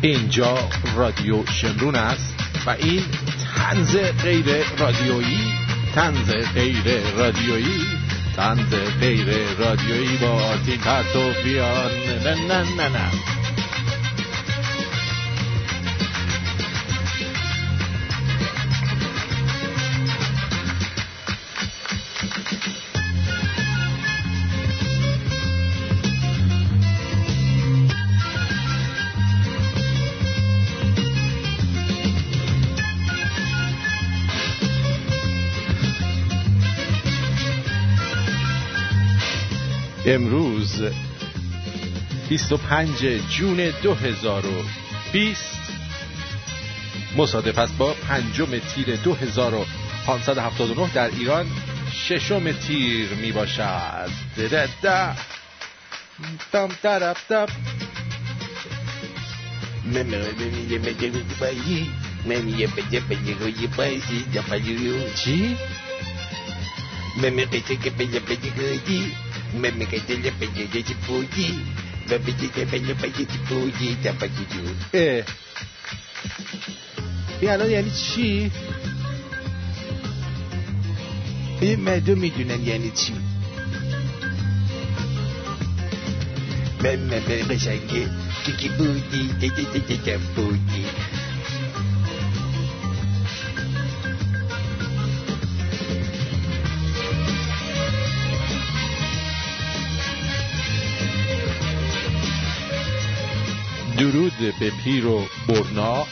اینجا رادیو شمرون است و این طنز غیر رادیویی با آرتین پرتوفیان. نه امروز 25 جون 2020 مصادف است با 5 تیر 2579 در ایران 6 تیر می باشد. این الان یعنی چی؟ این مردم میدونن یعنی چی؟ من قشنگه که بودی ده بودی درود به پیر و برنا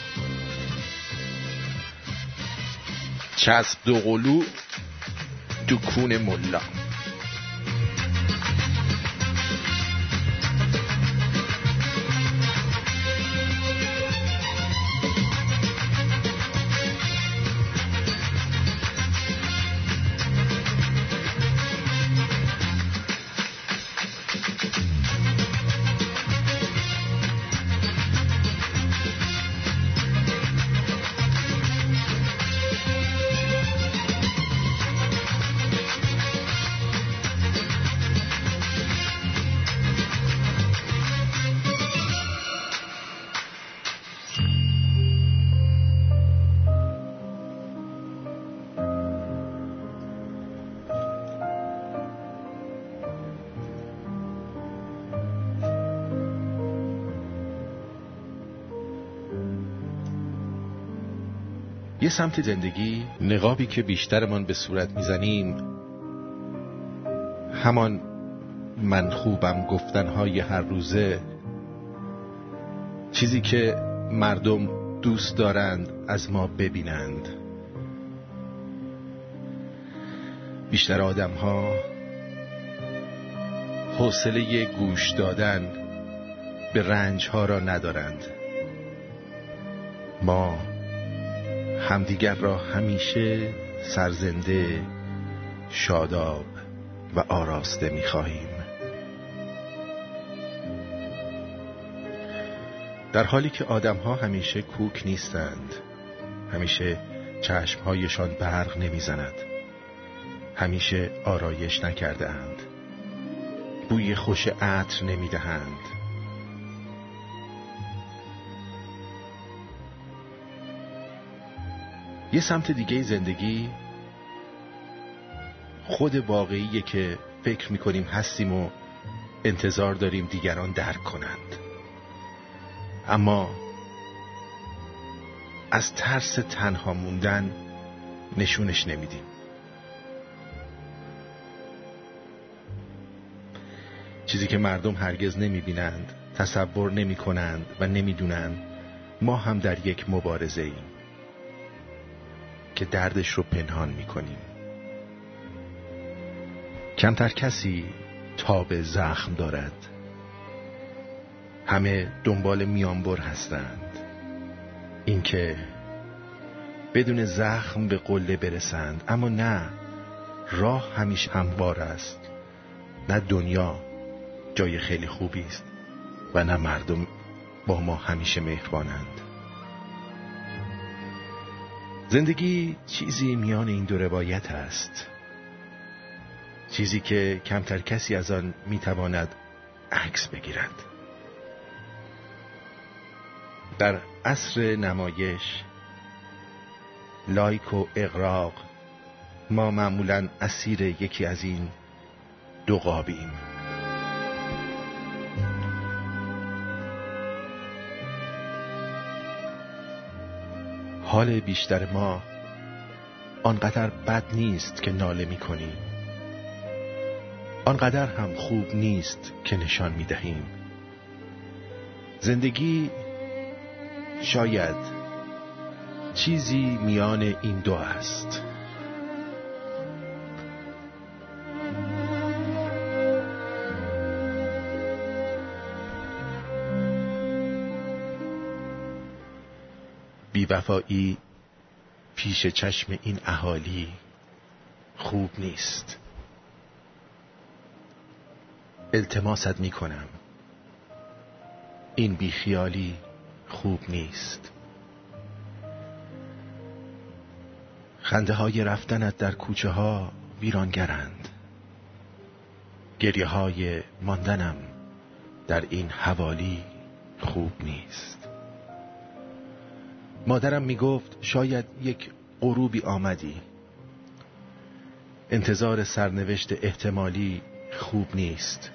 چسب دو قلو دکون ملا. یه سمت زندگی نقابی که بیشترمان به صورت میزنیم همان من خوبم گفتنهای هر روزه، چیزی که مردم دوست دارند از ما ببینند. بیشتر آدم‌ها حوصله گوش دادن به رنج‌ها را ندارند. ما همدیگر را همیشه سرزنده، شاداب و آراسته می‌خواهیم، در حالی که آدم‌ها همیشه کوک نیستند، همیشه چشم‌هایشان برق نمی‌زند، همیشه آرایش نکرده‌اند، بوی خوش عطر نمی‌دهند. یه سمت دیگه زندگی خود واقعیه که فکر می‌کنیم هستیم و انتظار داریم دیگران درک کنند، اما از ترس تنها موندن نشونش نمیدیم. چیزی که مردم هرگز نمی‌بینند، تصور نمی‌کنند و نمی‌دونند، ما هم در یک مبارزه ایم که دردش رو پنهان میکنیم. کمتر کسی تاب زخم دارد، همه دنبال میانبر هستند، اینکه بدون زخم به قله برسند. اما نه، راه همیشه هموار است. نه دنیا جای خیلی خوبی است و نه مردم با ما همیشه مهربانند. زندگی چیزی میان این دو روایت است، چیزی که کمتر کسی از آن میتواند عکس بگیرد. در عصر نمایش، لایک و اغراق، ما معمولاً اسیر یکی از این دو قابیم. حال بیشتر ما آنقدر بد نیست که ناله می کنیم، آنقدر هم خوب نیست که نشان می دهیم. زندگی شاید چیزی میان این دو است. بی‌وفایی پیش چشم این اهالی خوب نیست. التماست میکنم، این بیخیالی خوب نیست. خنده های رفتنت در کوچه ها ویرانگرند، گریه های ماندنم در این حوالی خوب نیست. مادرم میگفت شاید یک غروبی آمدی. انتظار سرنوشت احتمالی خوب نیست.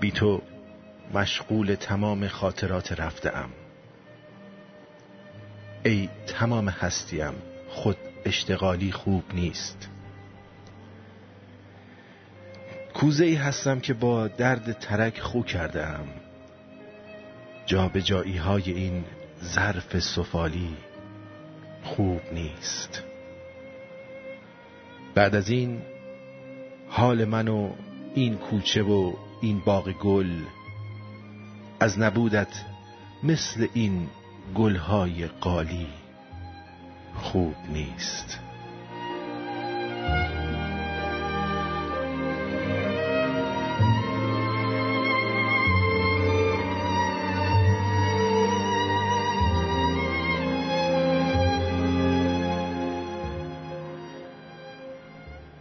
بی تو مشغول تمام خاطرات رفته‌ام. ای تمام هستیم، خود اشتغالی خوب نیست. کوزه‌ای هستم که با درد ترک خو کرده‌ام. جا به جایی های این ظرف سفالی خوب نیست. بعد از این حال من و این کوچه و این باغ گل از نبودت مثل این گلهای قالی خوب نیست.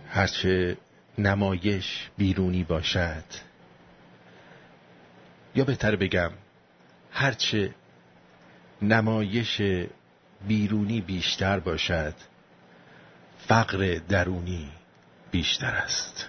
هرچه نمایش بیرونی باشد، یا بهتر بگم هرچه نمایش بیرونی بیشتر باشد، فقر درونی بیشتر است.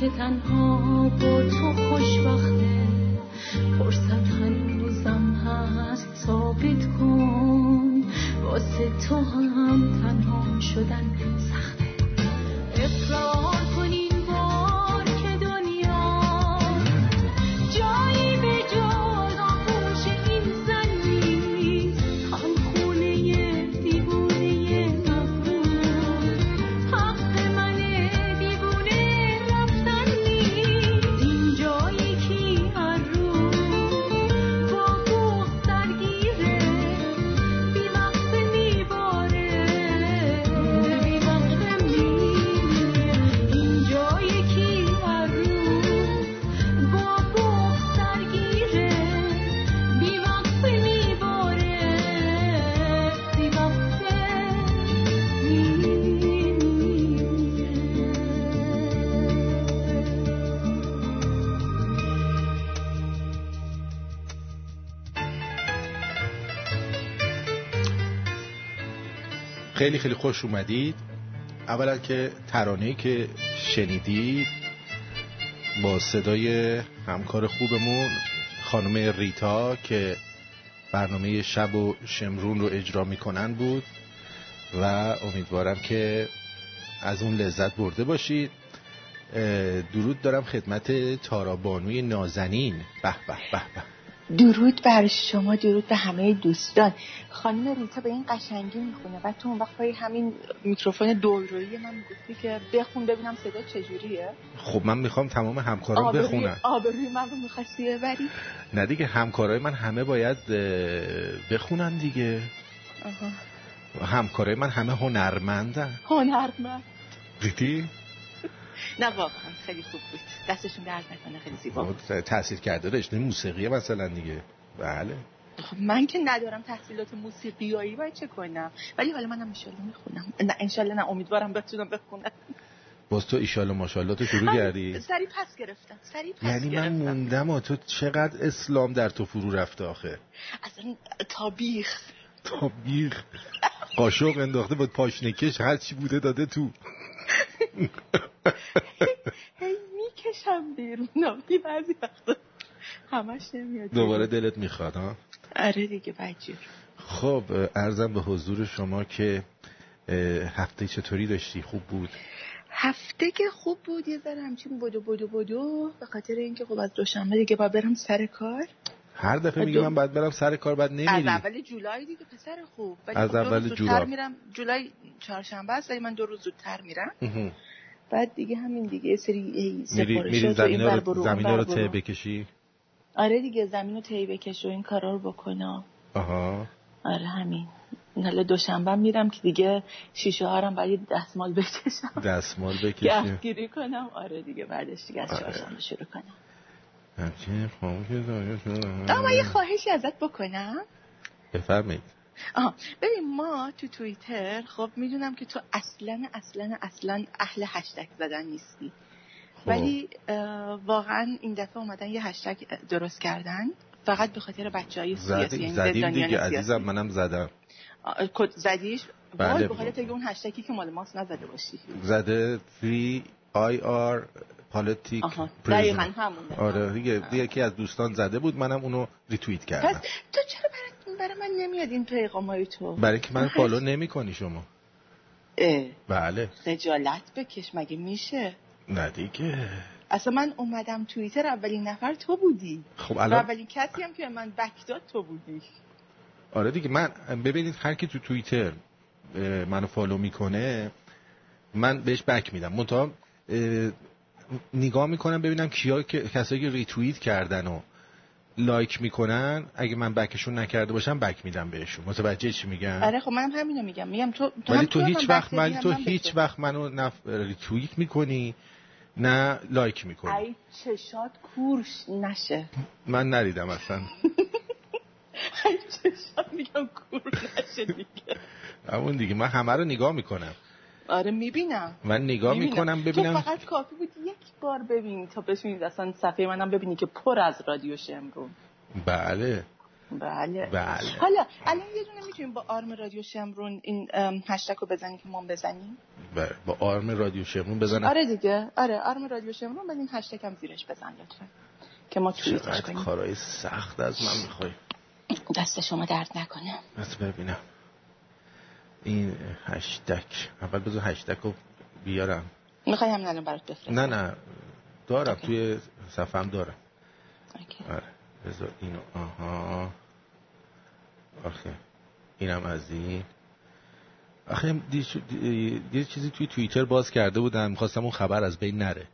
که تنها با تو خوشبخته، فرصت هنوزم هست ثابت کن واسه تو هم تنها شدن سخته. اقرار کنی خیلی خیلی خوش اومدید. اولا که ترانه‌ای که شنیدید با صدای همکار خوبمون خانم ریتا که برنامه شب و شمرون رو اجرا میکنن بود و امیدوارم که از اون لذت برده باشید. درود دارم خدمت تارا بانوی نازنین. به به به به. درود بر شما، درود به همه دوستان. خانم ریتا به این قشنگی میخونه و تو اون وقت پای همین میکروفون دورویی من میگفتی که بخون ببینم صدا چجوریه. خب من میخوام تمام همکارام بخونن. آبروی من رو میخواستی ببری؟ نه دیگه، همکارای من همه باید بخونن دیگه. آها. همکارای من همه هنرمندن. هنرمند. دیدی؟ نه واقعا خیلی خوب بود، دستشون درد نکنه، خیلی زیبا بود. تأثیر کرده رشته موسیقیه مثلا دیگه. بله من که ندارم تحصیلات موسیقیایی، باید چه کنم؟ ولی حالا منم انشالله میخونم. نه انشالله نه، امیدوارم بتونم بخونم. باز تو ایشالله ماشالله تو شروع کردی. سریع پس گرفتم. یعنی من موندم تو چقدر اسلام در تو فرو رفته آخه. اصلا تابیخ قاشق انداخته بود پاشنکش، هر چی بوده داده تو. هی میکشم بیرون دیگه، بعضی وقتا همش نمیاد دوباره دلت میخواد. ها آره دیگه بچه. خب عرضم به حضور شما که هفته چطوری داشتی؟ خوب بود هفته که خوب بود، یه ذره همچین بدو به خاطر اینکه خب از دوشنبه دیگه باید برم سر کار. هر دفعه میگم من باید برم سر کار بعد نمیری. از اول جولای دیگه پسر خوب. از اول جولای میرم. جولای چهارشنبه است ولی من 2 روز زودتر میرم. بعد دیگه همین دیگه سری سفارشات زمینا رو ته بکشی. آره دیگه زمین رو ته بکش و این کارا رو بکنم. آها. آره همین. حالا دوشنبه میرم که دیگه شیشه ها رو باید دستمال بکشم. گردگیری کنم. آره دیگه بعدش دیگه از چهارشنبه شروع کنم. اما یه خواهشی ازت بکنم. بفرمایید. ببین ما تو توییتر، خب میدونم که تو اصلا اهل هشتگ زدن نیستی. خوب. ولی واقعا این دفعه اومدن یه هشتگ درست کردن فقط به خاطر بچهای سیاسی، یعنی زدیم دیگه عزیزم، منم زدم. کد زدیش؟ بله. به خاطر اون هشتگی که مال ماست نزده باشی. زده VIR پالیتیک. دقیقاً همونه. آره دیگه یکی از دوستان زده بود، منم اونو ریتوییت کردم. پس تو چرا برای من نمیاد این پیغامای تو؟ برای که من فالو نمی‌کنی شما. بله. خجالت بکش، مگه میشه؟ نه دیگه. اصلا من اومدم توییتر، اولین نفر تو بودی. خب الان اولین کسی هم که من بک داد تو بودی. آره دیگه. من ببینید هر کی تو توییتر منو فالو میکنه من بهش بک میدم. منتها نگاه میکنم ببینم کسایی که ریتوییت کردن و لایک میکنن، اگه من بکشون نکرده باشم بک میدم بهشون. متوجه چی میگم؟ آره خب منم همینو میگم. تو هیچ وقت منو نه ریتوییت میکنی نه لایک میکنی. ای چشات کور نشه. من نریدم اصلا. ای چشات میگم کور نشه دیگه. همون دیگه من همه رو نگاه میکنم. آره میبینم. من نگاه میکنم ببینم. تو فقط کافی بود یک بار ببینی تا بشینید اصلا صفحه منم ببینی که پر از رادیو شمرون. بله. حالا الان یه دونه میتونیم با آرم رادیو شمرون این هشتگ رو بزنیم که ما بزنیم. بله با آرم رادیو شمرون بزنیم. آره دیگه. آره آرم رادیو شمرون بعد این هشتگ هم زیرش بزن لطفا. که ما توش کنیم. چقدر کارهای سخت از من میخوایی. دست شما درد نکنه. بس ببینم این هشتک، اول بذار هشتک رو بیارم. میخوایی همین الان برات بفرستم؟ نه دارم اوکی. توی صفحه هم دارم. آره بذار اینو آها. آخه اینم از این. آخه یه چیزی توی توییتر باز کرده بودم، می‌خواستم اون خبر از بین نره.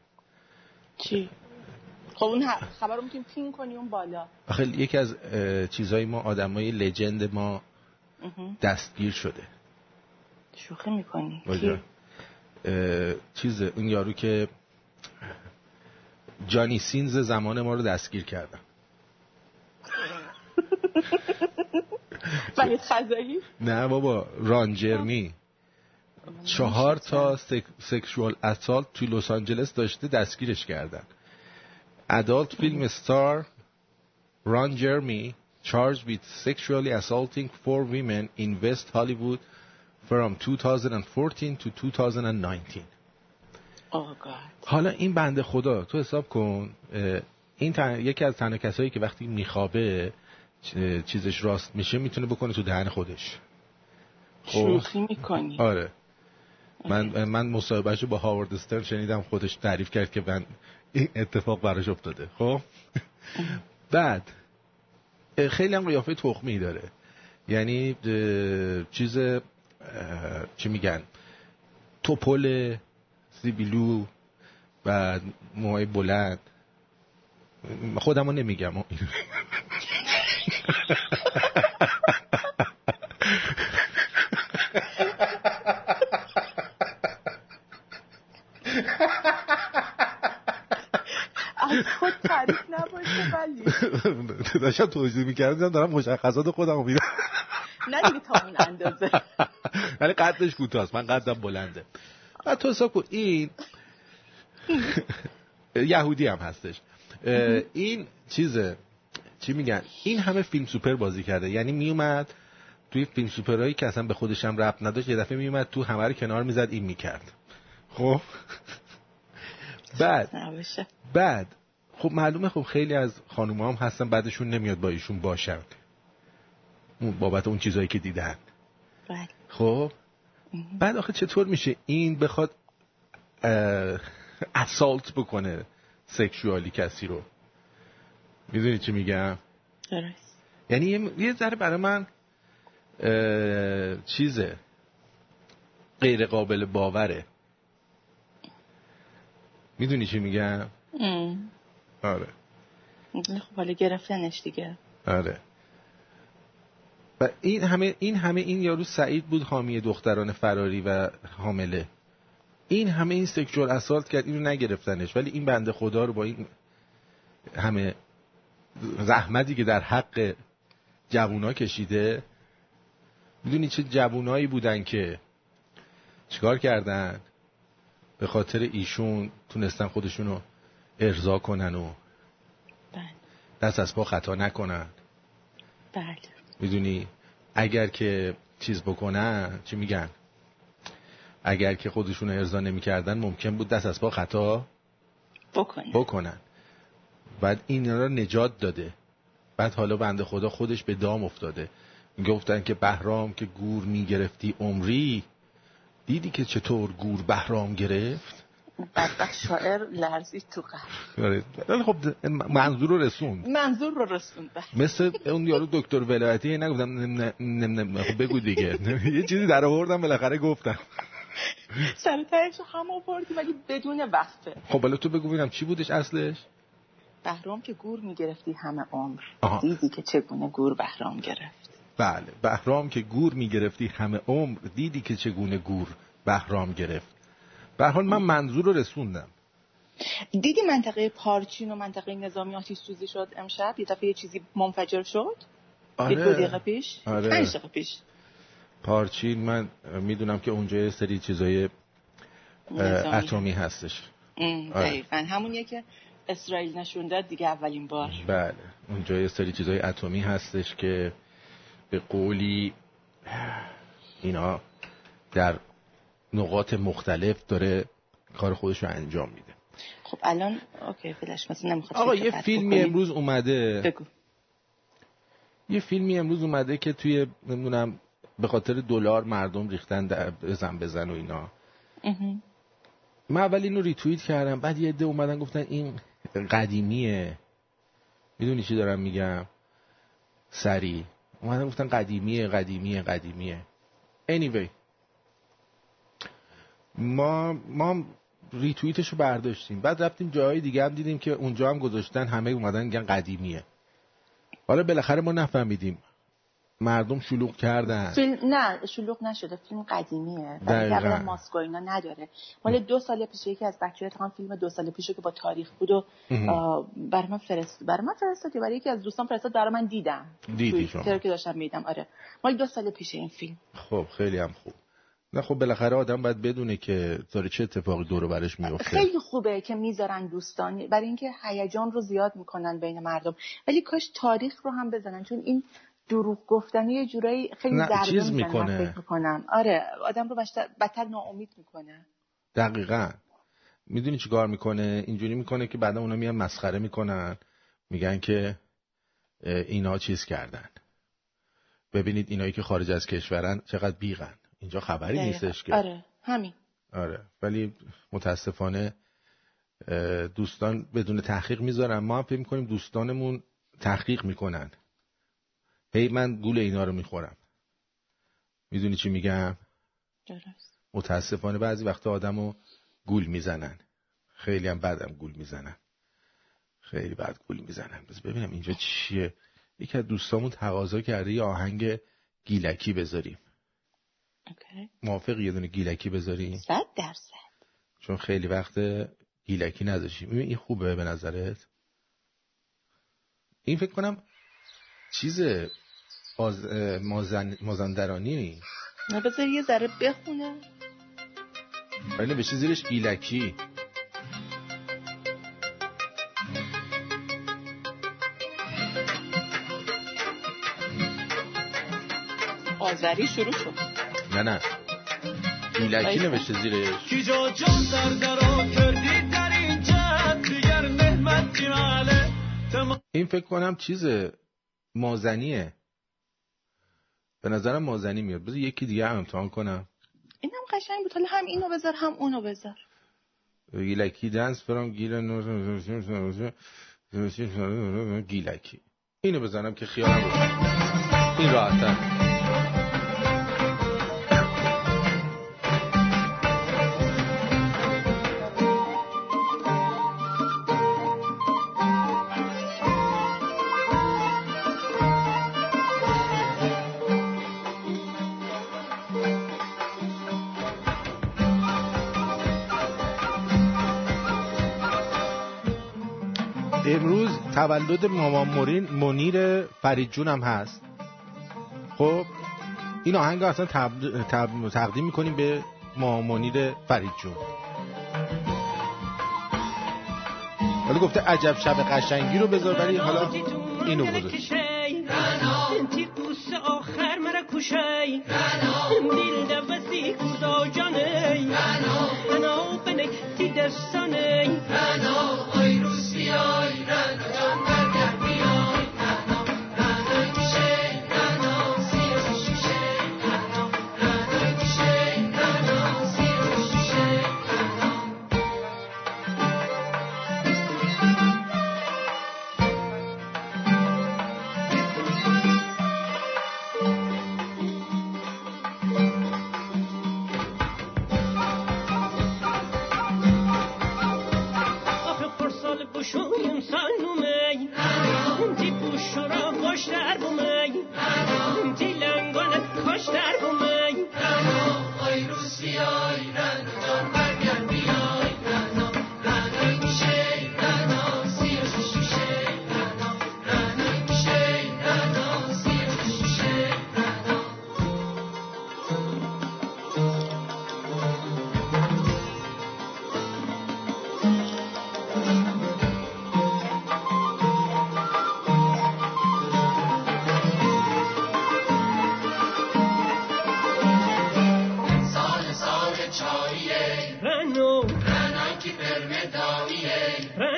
چی؟ خب اون خبر رو میتونیم پین کنی اون بالا. آخه یکی از چیزهای ما، آدمای لجند ما دستگیر شده. شوخی میکنی؟ کی؟ چیز اون یارو که جانی سینز زمان ما رو دستگیر کردن. وحید خزایی؟ نه بابا، رانجرنی. 4 تا سکشوال اسالت توی لس آنجلس داشته، دستگیرش کردن. Adult film star Ron Jeremy charged with sexually assaulting 4 women in West Hollywood from 2014 to 2019. Oh God. حالا این بنده خدا تو حساب کن، این یکی از تنها کسایی که وقتی میخوابه چیزش راست میشه، میتونه بکنه تو دهن خودش. شوخی میکنی؟ آره. من مصاحبهشو با هاوارد استرن شنیدم، خودش تعریف کرد که من این اتفاق براش افتاده. خب بعد خیلی هم قیافه تخمی داره، یعنی چیز چی میگن، توپل، سیبیلو و موهای بلند. خودمو نمیگم خود تعریف نباشه، ولی داشتم توضیح میکردم، دارم مشخصات خودم رو میدم. نه دیگه تا اون اندازه، ولی قدش کوتاست، من قدم بلنده. بعد تو حساب کن این یهودی هم هستش، این چیزه چی میگن، این همه فیلم سوپر بازی کرده، یعنی میومد توی فیلم سوپرهایی که اصلا به خودش هم ربط نداشت، یه دفعه میومد تو همه رو کنار میزد، این میکرد. خب بعد خب معلومه، خب خیلی از خانوما هم هستن بعدشون نمیاد با ایشون باشن بابت اون چیزایی که دیدن. خب بعد آخه چطور میشه این بخواد اسالت بکنه سکشوالی کسی رو؟ میدونی چی میگم؟ درست. یعنی یه ذره برای من چیزه غیر قابل باوره. میدونی چی میگم؟ آره. خب حالا گرفتنش دیگه. آره. و این یارو سعید بود، حامی دختران فراری و حامله. این همه این سکشوال اسالت کرد، اینو نگرفتنش، ولی این بنده خدا رو با این همه زحمتی که در حق جوونا کشیده، میدونی چه جوونایی بودن که چیکار کردن؟ به خاطر ایشون تونستن خودشونو ارضا کنن و دست از پا خطا نکنن. بله. میدونی اگر که چیز بکنن، چی میگن، اگر که خودشونو ارضا نمیکردن ممکن بود دست از پا خطا بکنن. بعد این را نجات داده. بعد حالا بنده خدا خودش به دام افتاده. گفتن که بهرام که گور میگرفتی عمری، دیدی که چطور گور بهرام گرفت؟ بدبخت شاعر لرزید تو قهر. خب منظور رو رسوند. مثل اون یارو دکتر ولایتی، نگفتم نم خب بگو دیگه، یه چیزی در آوردم بالاخره، گفتم سرتایشو هم آوردی ولی بدون وقفه. خب حالا تو بگو ببینم چی بودش اصلش؟ بهرام که گور میگرفتی همه عمر، دیدی که چگونه گور بهرام گرفت. بله، بهرام که گور میگرفتی همه عمر، دیدی که چگونه گور بهرام گرفت. به هر حال من منظور رو رسوندم. دیدی منطقه پارچین و منطقه نظامی آتش سوزی شد امشب، یه دفعه یه چیزی منفجر شد. آره. 2 دقیقه پیش. آره. 5 دقیقه پیش. پارچین، من میدونم که اونجا یه سری چیزای اتمی هستش. دقیقاً همونیه که اسرائیل نشون داد دیگه اولین بار. بله، اونجا یه سری چیزای اتمی هستش که به قولی اینا در نقاط مختلف داره کار خودش رو انجام میده. خب الان اوکی فلش مثلا نمیخواد. آقا یه فیلمی امروز اومده، بگو. یه فیلمی امروز اومده که توی نمیدونم به خاطر دلار مردم ریختن بزن و اینا. من اول اینو ریتوییت کردم، بعد یه عده اومدن گفتن این قدیمیه. میدونی چی دارم میگم؟ سری اومدن گفتن قدیمیه. anyway ما ریتوییتشو برداشتیم، بعد رفتیم جاهای دیگه هم دیدیم که اونجا هم گذاشتن، همه اومدن میگن قدیمیه. حالا بالاخره ما نفهمیدیم، مردم شلوغ کردن. نه شلوغ نشده، فیلم قدیمیه، دقیقاً ماسکو اینا نداره، مال 2 سال پیش. یکی از بچه‌ها هم فیلم 2 سال پیشو که با تاریخ بود و برام فرستاد، برای یکی از دوستان فرستاد، برای من دیدم. دیدی شما؟ ترکی داشتم میدم. آره مال 2 سال پیش این فیلم. خب خیلی هم خوب. نه خب بالاخره آدم باید بدونه که داره چه اتفاقی دور و برش میفته. خیلی خوبه که میذارن دوستان، برای اینکه هیجان رو زیاد میکنن بین مردم، ولی کاش تاریخ رو هم بزنن، چون این دروغ گفتن یه جورایی خیلی درد میکنه. آره آدم رو بدتر ناامید میکنه. دقیقاً. میدونی چیکار میکنه؟ اینجوری میکنه که بعدا اونا میان مسخره میکنن، میگن که اینا چیز کردن، ببینید اینایی که خارج از کشورن چقدر بیغن، اینجا خبری نیستش که. آره همین. آره ولی متاسفانه دوستان بدون تحقیق میذارن. ما هم فکر میکنیم دوستانمون تحقیق میکنن، هی من گول اینا رو میخورم. میدونی چی میگم؟ درست. متاسفانه بعضی وقتا آدمو گول میزنن، خیلی هم بدم گول میزنن، خیلی بد گول میزنن. بس ببینم اینجا چیه. یکی از دوستامون تقاضا کرده یه آهنگ گیلکی بذاریم. اوکی. موافقی یه دونه گیلکی بذاریم؟ 100%. چون خیلی وقت گیلکی نذاشیم. این خوبه به نظرت؟ این فکر کنم چیزه مازندرانی. نه بذار یه ذره بخونه. ولی بشه زیرش گیلکی. آذری شروع شد. نه گیلکی نوشته زیرش. کی جا جان سردرا کردی در این جد دیگر نهمت جماله. این فکر کنم چیزه مازنیه. به نظرم مازنی میاد. بذار یکی دیگه هم امتحان کنم. اینم قشنگ بود. حالا هم اینو بذار هم اونو بذار. گیلکی دنس فرام گیلان گیلکی. اینو بزنم که خیالم بود. این راحت‌تر. تولد مامان منیر فرید جون هم هست. خب این آهنگ اصلا تقدیم میکنیم به مامان منیر فرید جون. حالا گفته عجب شب قشنگی رو بذار، ولی حالا اینو بذارش. انتی قوس آخر مرا کشای دل دفسی کدا جانی انا بنک تی دستانی انا ای روسیای رنا جان برگر بیای انا رنا کیشه انا سیروش کیشه انا رنا کیشه انا سیروش کیشه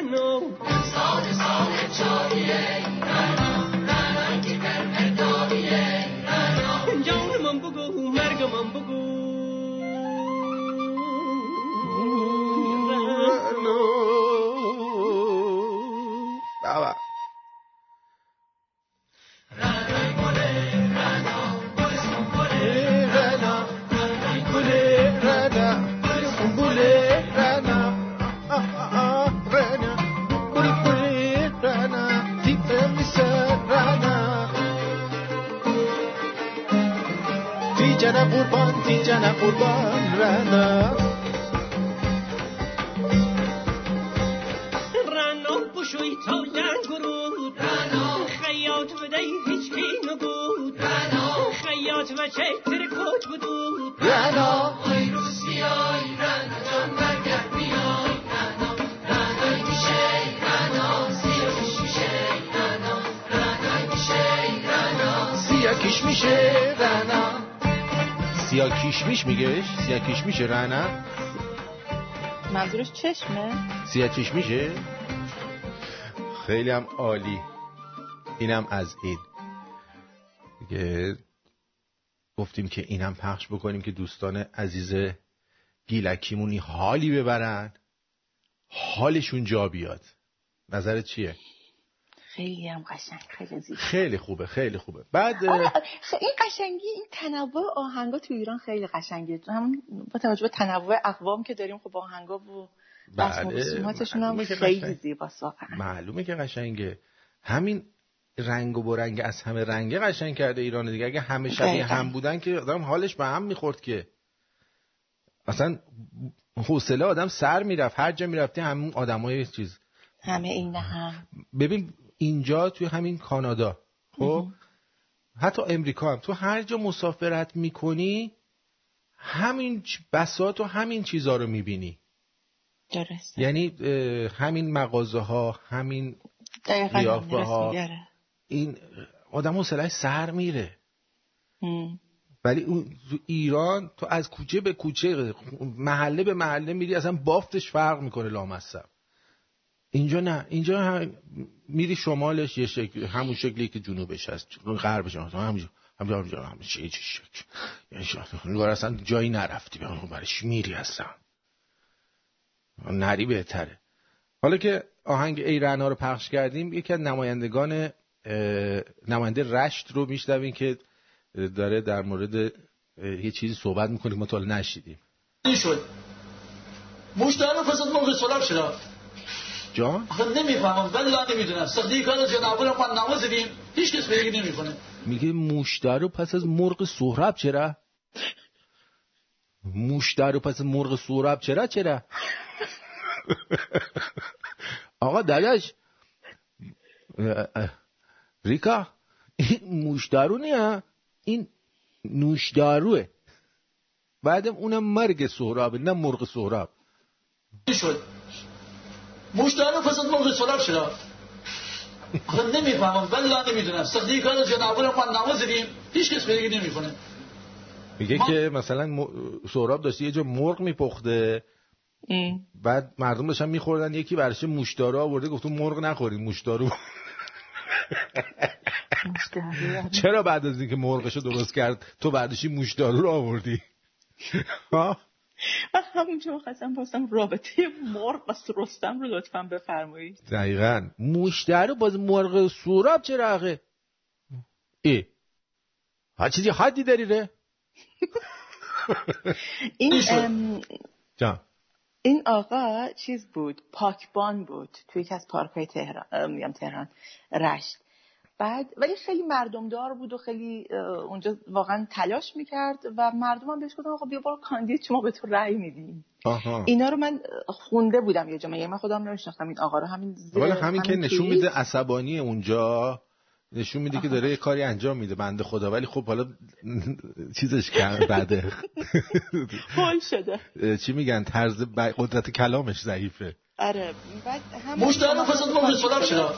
منو سال سال چاریه رنا رنا کی کرم داریه رنا جون من بگو مرگ من بگو رنا بابا تیجانه قربان رانا رانا بوشوی تا لنگرود رانا خیاط بده هیچ کی نبود رانا خیاط و چه ترکوت بود رانا ای روسیای رانا جان برگرد بیای رانا رانای میشه رانا سیا کش میشه رانا رانای میشه رانا سیا کش میشه رانا سیا کشمیش میگهش؟ سیا کشمیشه رهنه؟ منظورش چشمه؟ سیا کشمیشه؟ خیلی هم عالی. اینم از این دیگه گفتیم که اینم پخش بکنیم که دوستان عزیز گیلکیمونی حالی ببرن، حالشون جا بیاد. نظرت چیه؟ خیلی هم قشنگ، خیلی زیبا، خیلی خوبه، خیلی خوبه. بعد این قشنگی، این تنوع آهنگا تو ایران خیلی قشنگه. همون با توجه به تنوع اقوام که داریم، خب آهنگا و رسوماتشون هم خیلی زیباست واقعا. معلومه که قشنگه. همین رنگ و برنگ از همه رنگه قشنگ کرده ایران دیگه. اگه همه شبیه هم بودن که آدم حالش به هم می‌خورد، که اصلا حوصله آدم سر می‌رفت. هر جا می‌رفتی همون آدمای چیز، همه این هم. ببین اینجا توی همین کانادا، خب حتی امریکا هم، تو هر جا مسافرت میکنی همین بساط و همین چیزا رو میبینی. درسته. یعنی همین مغازه ها، همین قیافه ها، این آدم حوصله‌اش سر میره. ولی تو ایران تو از کوچه به کوچه، محله به محله میری، اصلا بافتش فرق میکنه لامصب. اینجا نه، اینجا هم میری شمالش یه شکل، همون شکلی که جنوبش هست، غربش همون چه شکل، یعنی انگار اصلا جایی نرفتی، برایش میری اصلا نری بهتره. حالا که آهنگ ایرنا رو پخش کردیم، یکی از نمایندگان، نماینده رشت رو میشنویم که داره در مورد یه چیزی صحبت میکنه که ما تا حالا نشیدیم. شد مشترم فساد من رسولم شدم جا؟ خب نمیفهمم، ولی لا نمیدونم صدیق کارو جناب رو من نوازیدیم، هیچ کس پیگیری نمیکنه. میگه موشدارو پس از مرغ سهراب چرا؟ موشدارو پس از مرغ سهراب چرا؟ آقا داداش ریکا، این موشدارو نه، این نوشداروه. بعدم اونم مرغ سهراب، نه مرغ سهراب. شد مشترم فساد موقع سلاب شده. خب نمیفهمم، ولی لا نمیدونم صدیق کارو جناب رو من نوازیدیم، هیچ کس پیگیری نمیکنه. میگه که مثلا سهراب داشته یه جا مرغ میپخته، بعد مردم داشتن میخوردن، یکی برش موشدارو آورده گفت مرغ نخورید موشدارو. چرا بعد از اینکه مرغشو درست کرد تو برداشتی موشدارو رو آوردی؟ ها من همونجا بخواستم باستم رابطه مرغ و رستم رو لطفاً بفرمایید. دقیقاً موشدارو باز مرغ سهراب چرا آخه؟ ای ها چیزی حدی داری ره؟ این آقا چیز بود، پاکبان بود توی یکی از پارک‌های تهران، میگم تهران، رشت. بعد ولی خیلی مردمدار بود و خیلی اونجا واقعا تلاش میکرد و مردم هم بهش گفتن آقا بیا برو کاندید، شما به تو رأی میدیم. اینا رو من خونده بودم یه جمعه، من خودم نمیشناختم این آقا رو. همین ولی همین که نشون میده عصبانی، اونجا نشون میده که داره یه کاری انجام میده بنده خدا، ولی خب حالا چیزش کرد بده حال شده، چی میگن، طرز قدرت کلامش ضعیفه. آره بعد هم مشتاق فساد مو رسولم شد.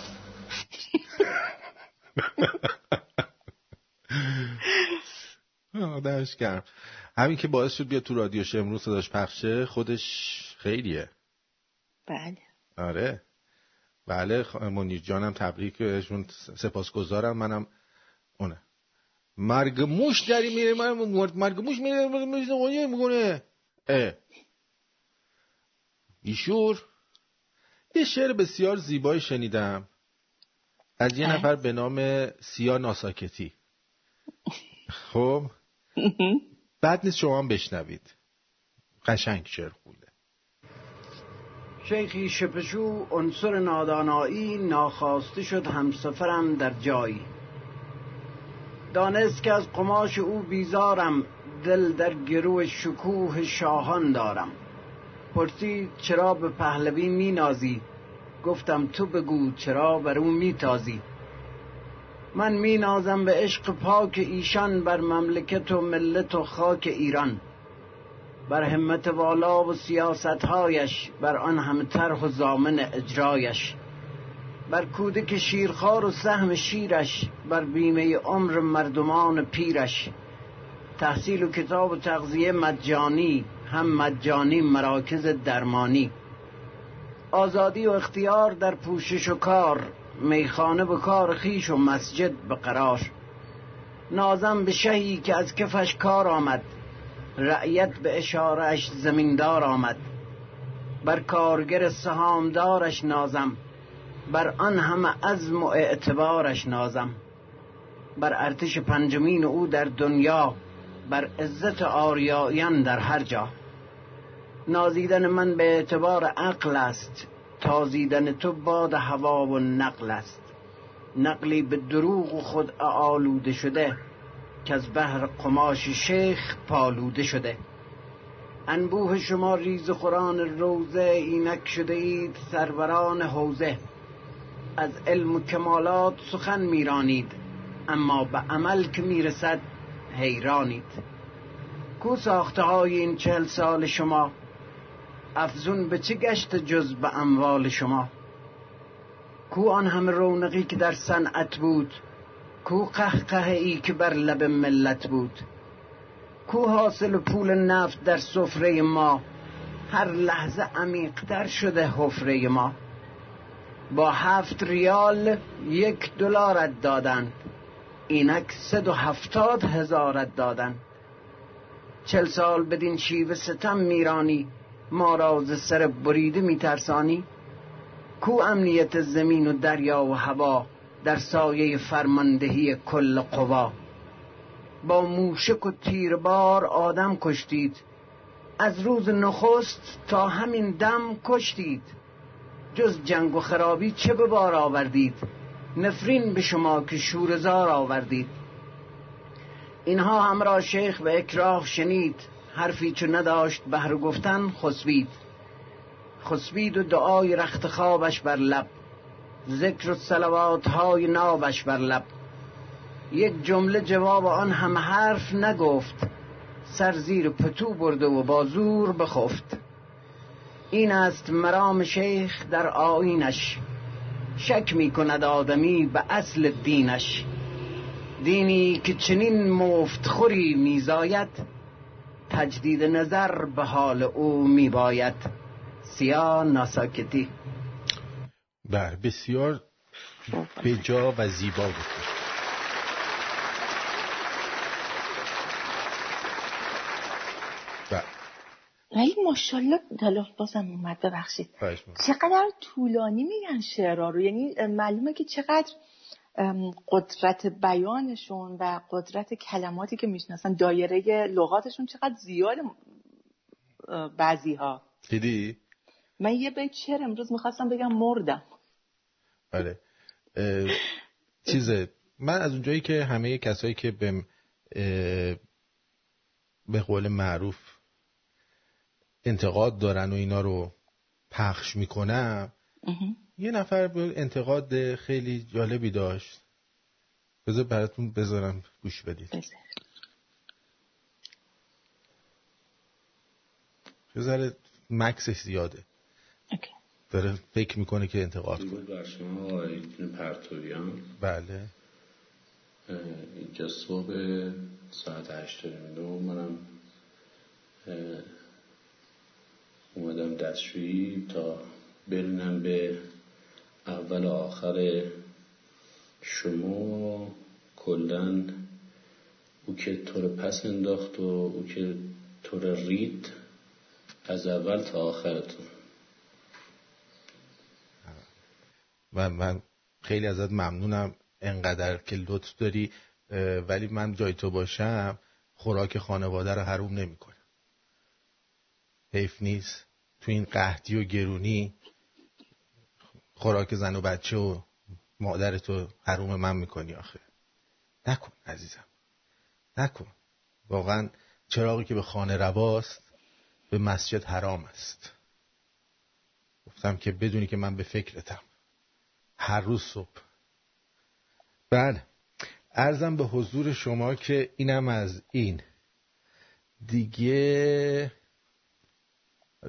آدمش کرد. همین که باعث شد بیا تو رادیو شمرون صداش پخشه خودش خیلیه. بله آره. بله منیر جانم تبریکشون سپاسگزارم. منم اونه مرگ موش داری میره، مرگ موش میره، مرگ موش نقایه میکنه. ایشور یه شعر بسیار زیبایی شنیدم از یه نفر به نام سیا ناساکتی. خب بد نیست شما هم بشنوید، قشنگ شعر خوله. شیخی شپشو عنصر نادانایی ناخواسته شد همسفرم در جایی. دانست که از قماش او بیزارم، دل در گروه شکوه شاهان دارم. پرسید چرا به پهلوی می نازی؟ گفتم تو بگو چرا بر او می تازی؟ من می نازم به عشق پاک ایشان، بر مملکت و ملت و خاک ایران، بر همت والا و سیاستهایش، بر آن همه طرح و ضامن اجرایش، بر کودک شیرخوار و سهم شیرش، بر بیمه عمر مردمان پیرش. تحصیل و کتاب و تغذیه مجانی، هم مجانی مراکز درمانی، آزادی و اختیار در پوشش و کار، میخانه به کار خیش و مسجد به قرار. نازم به شهی که از کفش کار آمد، رعیت به اشارهش زمیندار آمد. بر کارگر سهامدارش نازم، بر آن همه عزم و اعتبارش نازم، بر ارتش پنجمین او در دنیا، بر عزت آریایان در هر جا. نازیدن من به اعتبار عقل است، تازیدن تو باد هوا و نقل است. نقلی به دروغ و خود آلوده شده، که از بحر قماش شیخ پالوده شده. انبوه شما ریز خوران روزه، اینک شده اید سروران حوزه. از علم و کمالات سخن میرانید، اما به عمل که میرسد حیرانید. کو ساخته های این 40 سال شما، افزون به چه گشت جز به اموال شما؟ کو آن همه رونقی که در صنعت بود، کو قهقه ای که بر لب ملت بود، کو حاصل پول نفت در سفره ما، هر لحظه عمیق‌تر شده حفره ما. با 7 ریال 1 دلارت دادند، اینک 370,000 دادند. 40 سال بدین شیوه ستم میرانی، ما را ز سر بریده میترسانی. کو امنیت زمین و دریا و هوا، در سایه فرماندهی کل قوا. با موشک و تیربار آدم کشتید، از روز نخست تا همین دم کشتید. جز جنگ و خرابی چه به بار آوردید؟ نفرین به شما که شورزار آوردید. اینها هم را شیخ به اکراه شنید، حرفی چو نداشت بهر گفتن خسبید. خسبید و دعای رخت خوابش بر لب، ذکر و صلوات های نابش بر لب. یک جمله جواب آن هم حرف نگفت، سر زیر پتو برده و بازور بخفت. این است مرام شیخ در آیینش، شک می کند آدمی به اصل دینش. دینی که چنین مفتخوری می زاید، تجدید نظر به حال او می باید. سیا ناساکتی. بسیار بجا و زیبا بود. ولی ماشاءالله دلاف بازم اومد، ببخشید چقدر طولانی میگن شعرها رو، یعنی معلومه که چقدر قدرت بیانشون و قدرت کلماتی که میشناسن، دایره لغاتشون چقدر زیاد. بعضی‌ها دیدی؟ من یه بیت شعر امروز میخواستم بگم مردم. آره من از اونجایی که همه کسایی که به قول معروف انتقاد دارن و اینا رو پخش میکنم، یه نفر انتقاد خیلی جالبی داشت، بذار براتون بذارم گوش بدید. بذاره مکسش زیاده، داره فکر میکنه که انتقاد کنه. بر شما آقایون پرتویان. بله. اینجا صبح ساعت 8:30 منم اومدم دستشویی تا برنم به اول و آخر شما کلن او که تو رو پس انداخت و او که تو رو رید از اول تا آخرتون. و من خیلی ازت ممنونم، انقدر که لطف داری، ولی من جای تو باشم خوراک خانواده رو حروم نمی کنم. حیف نیست تو این قحطی و گرونی خوراک زن و بچه و مادرتو حروم من میکنی؟ آخه نکن عزیزم، نکن. واقعا چراغی که به خانه رواست به مسجد حرام است. گفتم که بدونی که من به فکرتم هر روز صبح. بله، عرضم به حضور شما که اینم از این دیگه.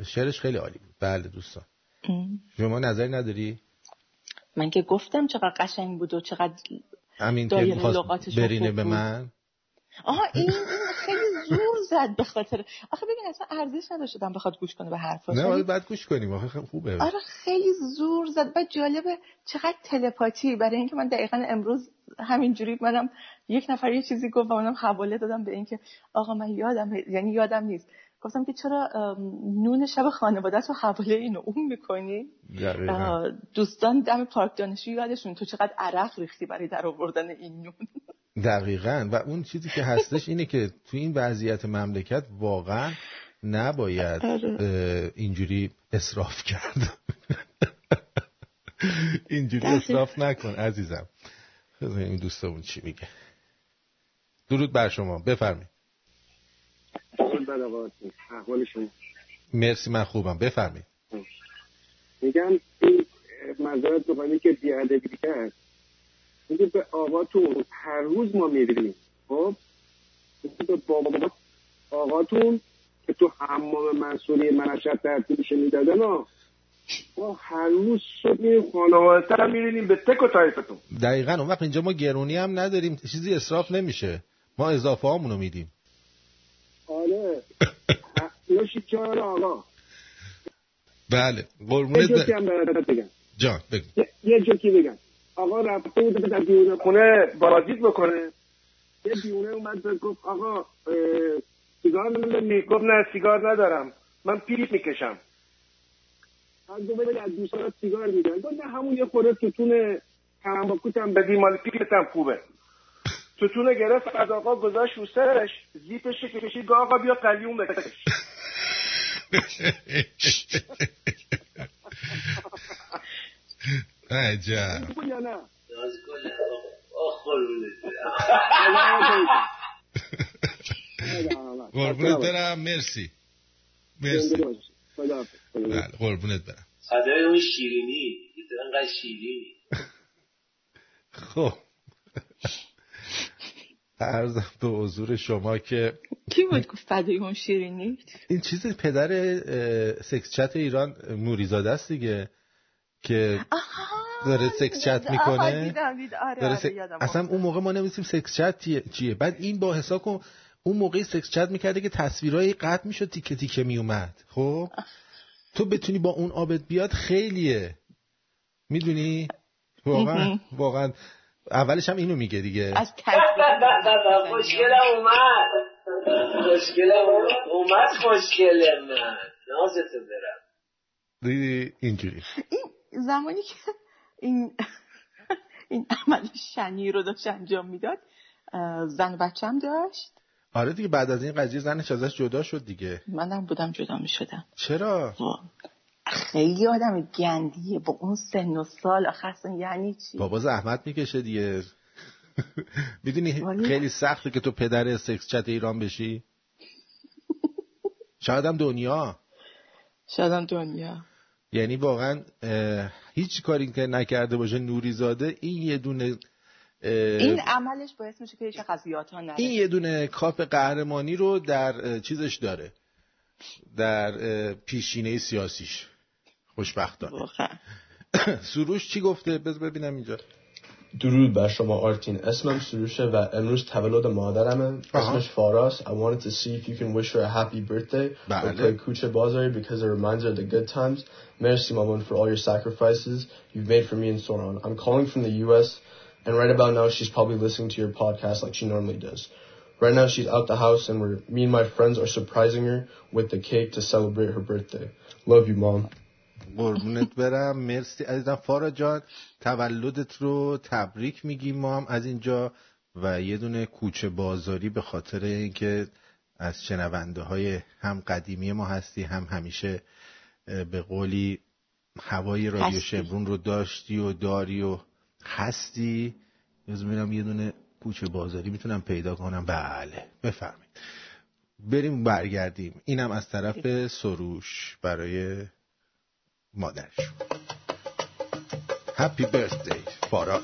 شعرش خیلی عالی بود. بله دوستان، شما نظری نداری؟ من که گفتم چقدر قشنگ بود و چقدر دایره لغاتش برینه به من. آها، این خیلی زور زد به خاطر آخه ببین اصلا ارزش نداشتم بخواد گوش کنه به حرفاش. نه ولی بعد گوش کنیم آخه خوبه. آره خیلی زور زد. بعد جالبه چقدر تلپاتی، برای اینکه من دقیقاً امروز همینجوری منم یک نفر یه چیزی گفت و منم حواله دادم به اینکه آقا من یادم، یعنی یادم نیست، گفتم که چرا نون شب خانوادت رو حواله این رو اون میکنی؟ دوستان دم پارک دانشجو یادشون تو چقدر عرق ریختی برای در آوردن این نون. دقیقاً. و اون چیزی که هستش اینه که تو این وضعیت مملکت واقعا نباید اینجوری اسراف کرد. اینجوری اسراف نکن عزیزم. این دوستمون چی میگه؟ درود بر شما، بفرمایید. مرسی، من خوبم، بفرمایید. میگم این مزارت دوباره که بیادبی کرد میگه به آقاتون هر روز ما میریم، خب میگه به بابا آقاتون که تو حمام منصوری منشد ترتیبش میدادن ما هر روز صبح میریم خانواده را میریم به تک و تایفتون. دقیقا. اون وقت اینجا ما گرونی هم نداریم، چیزی اسراف نمیشه، ما اضافه هامونو میدیم. آره نوشید جان آقا. بله قرمونه جان بگم یه جوکی بگم. آقا رفته بود در دیونه خونه بارازید بکنه، یه دیونه اومد گفت آقا سیگار نمیدونم، گفت نه سیگار ندارم من پیریت میکشم. از دوباره از دوستان سیگار میدن، گفت نه همون یه خوره توتونه تنباکوتم بدی مال پیریتم خوبه. توتونه گرفت از آقا گذاشت رو سرش، زیپش کشید گفت آقا بیا قلیون بکش. عجب. قربونت برم. مرسی مرسی. بله قربونت برم. صدای اون شیرینی اینقدر شیرینی. خب عرضم به حضور شما که کی بود گفت فدای اون شیرینی؟ این چیز پدر سکس چت ایران نوری زاده است دیگه که داره سکس چت میکنه. آره اصلا اون موقع ما نمی‌دونیم سکس چت چیه. بعد این با حساب کن اون موقعی سکس چت میکرده که تصویرای قطع میشد، تیکه تیکه میومد. خب تو بتونی با اون آبت بیاد خیلیه، میدونی؟ واقعا اولش هم اینو میگه دیگه. از خوشگله اومد خوشگله من نازتو برم دیدی اینجوری. این زمانی که این عمل شنی رو داشت انجام میداد زن بچه هم داشت. آره دیگه بعد از این قضیه زنش ازش جدا شد دیگه. منم بودم جدا میشدم. چرا؟ خیلی آدم گندیه با اون سن و سال آخرسن یعنی چی؟ بابا زحمت میکشه دیگه. میدونی خیلی سخته که تو پدر سکس چت ایران بشی؟ شاید هم دنیا. یعنی واقعا هیچ کاری که نکرده باشه نوری زاده این یه دونه این عملش باعث میشه که هیچ خزیات ها نره. این یه دونه کاپ قهرمانی رو در چیزش داره، در پیشینه سیاسیش خوشبختانه. سروش چی گفته؟ بذار ببینم اینجا. درود بر شما آرتین. اسمم سروشه و امروز تولد مادرمه. اسمش فاراس. I wanted to see if you can wish her a happy birthday. Or play Kuche Bazari because it reminds her of the good times. Merci maman for all your sacrifices you've made for me and so on. I'm calling from the US and right about now she's probably listening to your podcast like she normally does. Right now she's out the house and me and my friends are surprising her with the cake to celebrate her birthday. Love you mom. قربونت برم. مرسی عزیزم فارا جان، تولدت رو تبریک میگیم ما هم از اینجا و یه دونه کوچه بازاری به خاطر اینکه از شنونده های هم قدیمی ما هستی، هم همیشه به قولی هوای رادیو شمرون رو داشتی و داری و هستی. یز میرم یه دونه کوچه بازاری میتونم پیدا کنم. بله بفرمایید بریم برگردیم. اینم از طرف سروش برای مادرش. هپی برثدی فارا.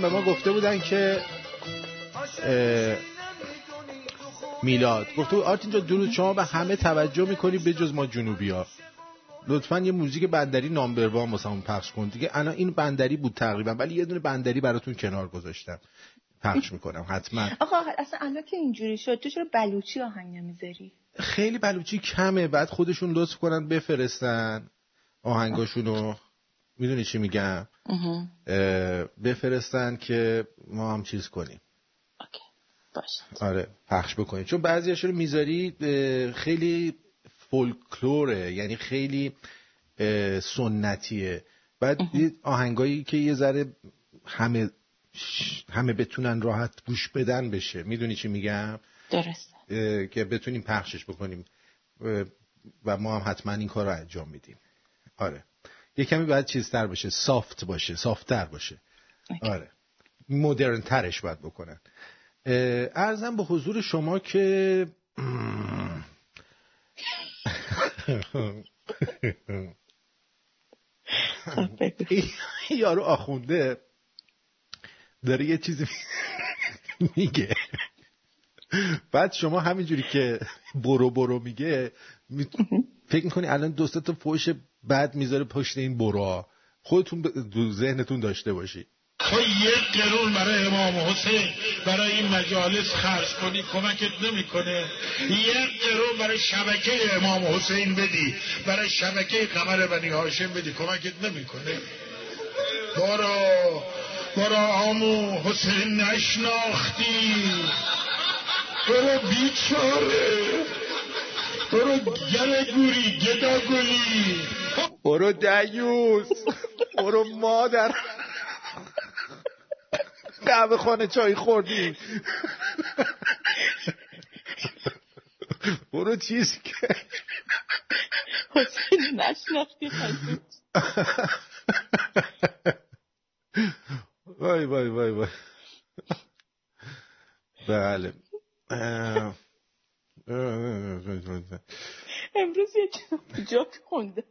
به ما گفته بودن که میلاد گفته بود آرت اینجا درود، شما به همه توجه میکنی به جز ما جنوبی ها، لطفاً یه موزیک بندری نامبر وان واسمون پخش کن دیگه. الان این بندری بود تقریبا، ولی یه دونه بندری براتون کنار گذاشتم پخش میکنم حتما. آقا اصلا الان که اینجوری شد تو چرا بلوچی آهنگ نمیذاری؟ خیلی بلوچی کمه، بعد خودشون لطف کنن بفرستن آهنگاشونو، میدونی چی میگم، بفرستن که ما هم چیز کنیم. اوکی باشه. آره پخش بکنیم، چون بعضی‌هاش رو میذاری خیلی فولکلوره، یعنی خیلی سنتیه، بعد آهنگایی که یه ذره همه بتونن راحت گوش بدن بشه، میدونی چی میگم؟ درسته. که بتونیم پخشش بکنیم و ما هم حتما این کار رو انجام میدیم. آره یه کمی باید چیزتر باشه، سافت باشه، سافت‌تر باشه. آره مدرن ترش باید بکنن. عرضم به حضور شما که یارو آخونده داره یه چیزی میگه، بعد شما همینجوری که برو برو میگه فکر میکنی الان دو سه تا فوش بعد میذاره پشت این برو، خودتون تو ذهنتون داشته باشی. تو یک قرون برای امام حسین برای این مجالس خرج کنی کمکت نمیکنه. یک قرون برای شبکه امام حسین بدی، برای شبکه قمر بنی هاشم بدی، کمکت نمیکنه. برا عمو حسین نشناختی، برا بیچاره، برا گلگوری گداگولی، برا دیوز، برا مادر قهوه خانه چای خوردیم، برو چیز که حسین نشناختی خواهید. وای وای وای وای. بله امروز یه جا خوندم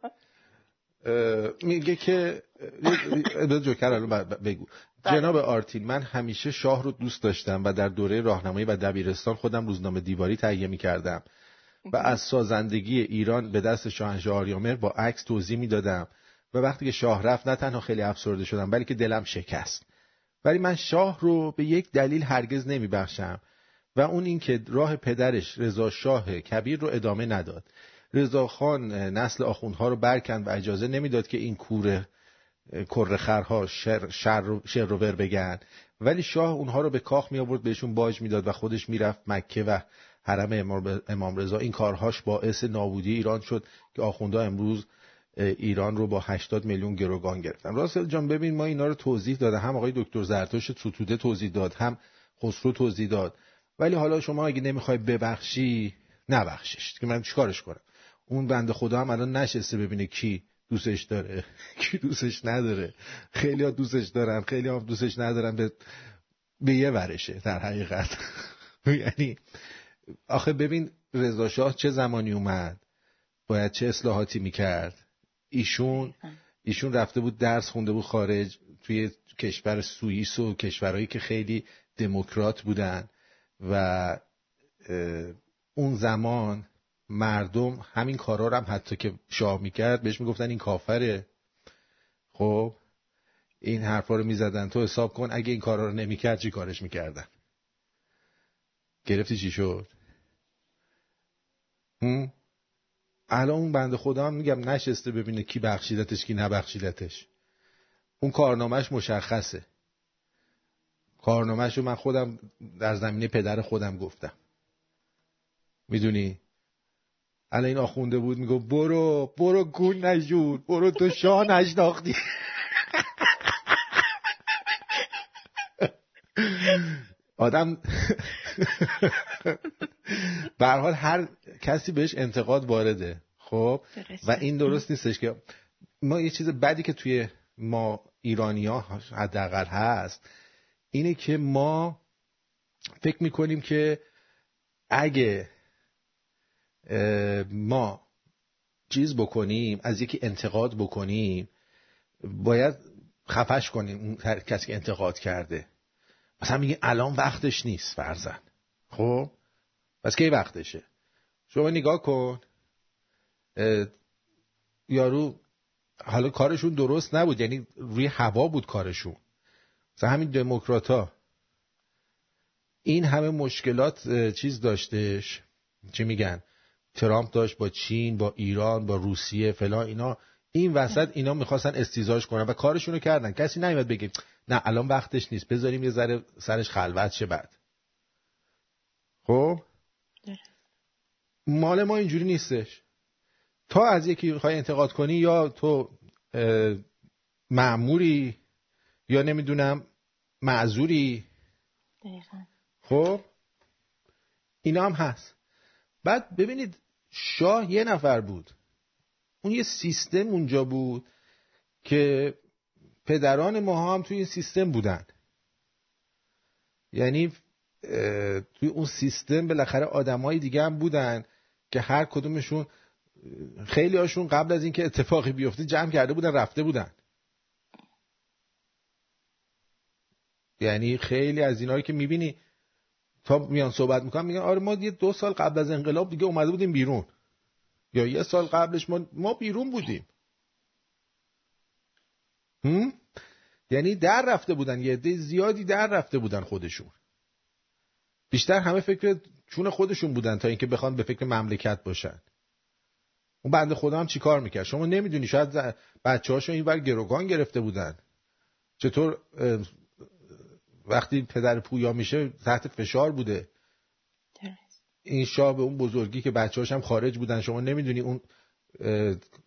میگه که جوکر الان بگو. جناب آرتین، من همیشه شاه رو دوست داشتم و در دوره راهنمایی و دبیرستان خودم روزنامه دیواری تهیه می‌کردم و از سازندگی ایران به دست شاهنشاه آریامر با عکس توضیح می‌دادم و وقتی که شاه رفت نه تنها خیلی افسرده شدم بلکه دلم شکست. ولی من شاه رو به یک دلیل هرگز نمی‌بخشم و اون این که راه پدرش رضا شاه کبیر رو ادامه نداد. رضا خان نسل آخوندها رو برکند و اجازه نمیداد که این کره خرها شر رو ور بگن، ولی شاه اونها رو به کاخ می آورد، بهشون باج میداد و خودش میرفت مکه و حرم امام رضا. این کارهاش باعث نابودی ایران شد که آخوندها امروز ایران رو با 80 میلیون گروگان گرفتن. راسل جان ببین ما اینا رو توضیح داده، هم آقای دکتر زرتوش ستوده توضیح داد، هم خسرو توضیح داد، ولی حالا شما اگه نمیخوای ببخشی نبخشش که من چیکارش کنم. اون بنده خدا هم الان نشسته ببینه کی دوستش داره کی دوستش نداره. خیلی ها دوستش دارن، خیلی ها دوستش ندارن، به یه ورشه در حقیقت. یعنی آخه ببین رضا شاه چه زمانی اومد، باید چه اصلاحاتی میکرد. ایشون رفته بود درس خونده بود خارج، توی کشور سوئیس و کشورهایی که خیلی دموکرات بودن و اون زمان مردم همین کارا رو هم حتی که شاه میکرد بهش میگفتن این کافره. خب این حرفا رو میزدن. تو حساب کن اگه این کارا رو نمیکرد چی کارش میکردن. گرفتی چی شد؟ الان اون بنده خدا هم میگم نشسته ببینه کی بخشیدتش کی نبخشیدتش. اون کارنامهش مشخصه. کارنامهش رو من خودم در زمینه پدر خودم گفتم. میدونی؟ الان این آخونده بود میگو برو گون نجور، برو تو شاه نشناختی. آدم به هر حال هر کسی بهش انتقاد وارده. خب و این درست نیستش که ما یه چیز بدی که توی ما ایرانی‌ها حداقل هست اینه که ما فکر میکنیم که اگه ما چیز بکنیم، از یکی انتقاد بکنیم، باید خفش کنیم اون کسی که انتقاد کرده. مثلا میگه الان وقتش نیست فرزن. خب بس کی وقتشه؟ شما نگاه کن یارو حالا کارشون درست نبود، یعنی روی هوا بود کارشون. مثلا همین دموکراتا این همه مشکلات چیز داشتش، چی میگن، ترامپ داشت با چین، با ایران، با روسیه فلان اینا، این وسط اینا میخواستن استیزاش کنن و کارشون رو کردن. کسی نمیاد بگه نه الان وقتش نیست، بذاریم یه ذره سرش خلوت شه بعد. خب مال ما اینجوری نیستش. تا از یکی میخوای انتقاد کنی یا تو مأموری یا نمیدونم معذوری. خب اینا هم هست. بعد ببینید شاه یه نفر بود، اون یه سیستم اونجا بود که پدران ما هم توی این سیستم بودن، یعنی توی اون سیستم بالاخره آدمای دیگه هم بودن که هر کدومشون خیلی هاشون قبل از اینکه اتفاقی بیفته جمع کرده بودن رفته بودن. یعنی خیلی از اینایی که میبینی تا میان صحبت میکنن میگن آره ما یه 2 سال قبل از انقلاب دیگه اومده بودیم بیرون، یا 1 سال قبلش ما بیرون بودیم. یعنی در رفته بودن، یه عده زیادی در رفته بودن خودشون. بیشتر همه فکر چون خودشون بودن تا اینکه بخوان به فکر مملکت باشن. اون بنده خدا هم چیکار میکرد شما نمیدونی، شاید بچه‌هاشون اینور گروگان گرفته بودن. چطور وقتی پدر پویا میشه تحت فشار بوده. این شاه به اون بزرگی که بچه‌هاش هم خارج بودن، شما نمیدونی اون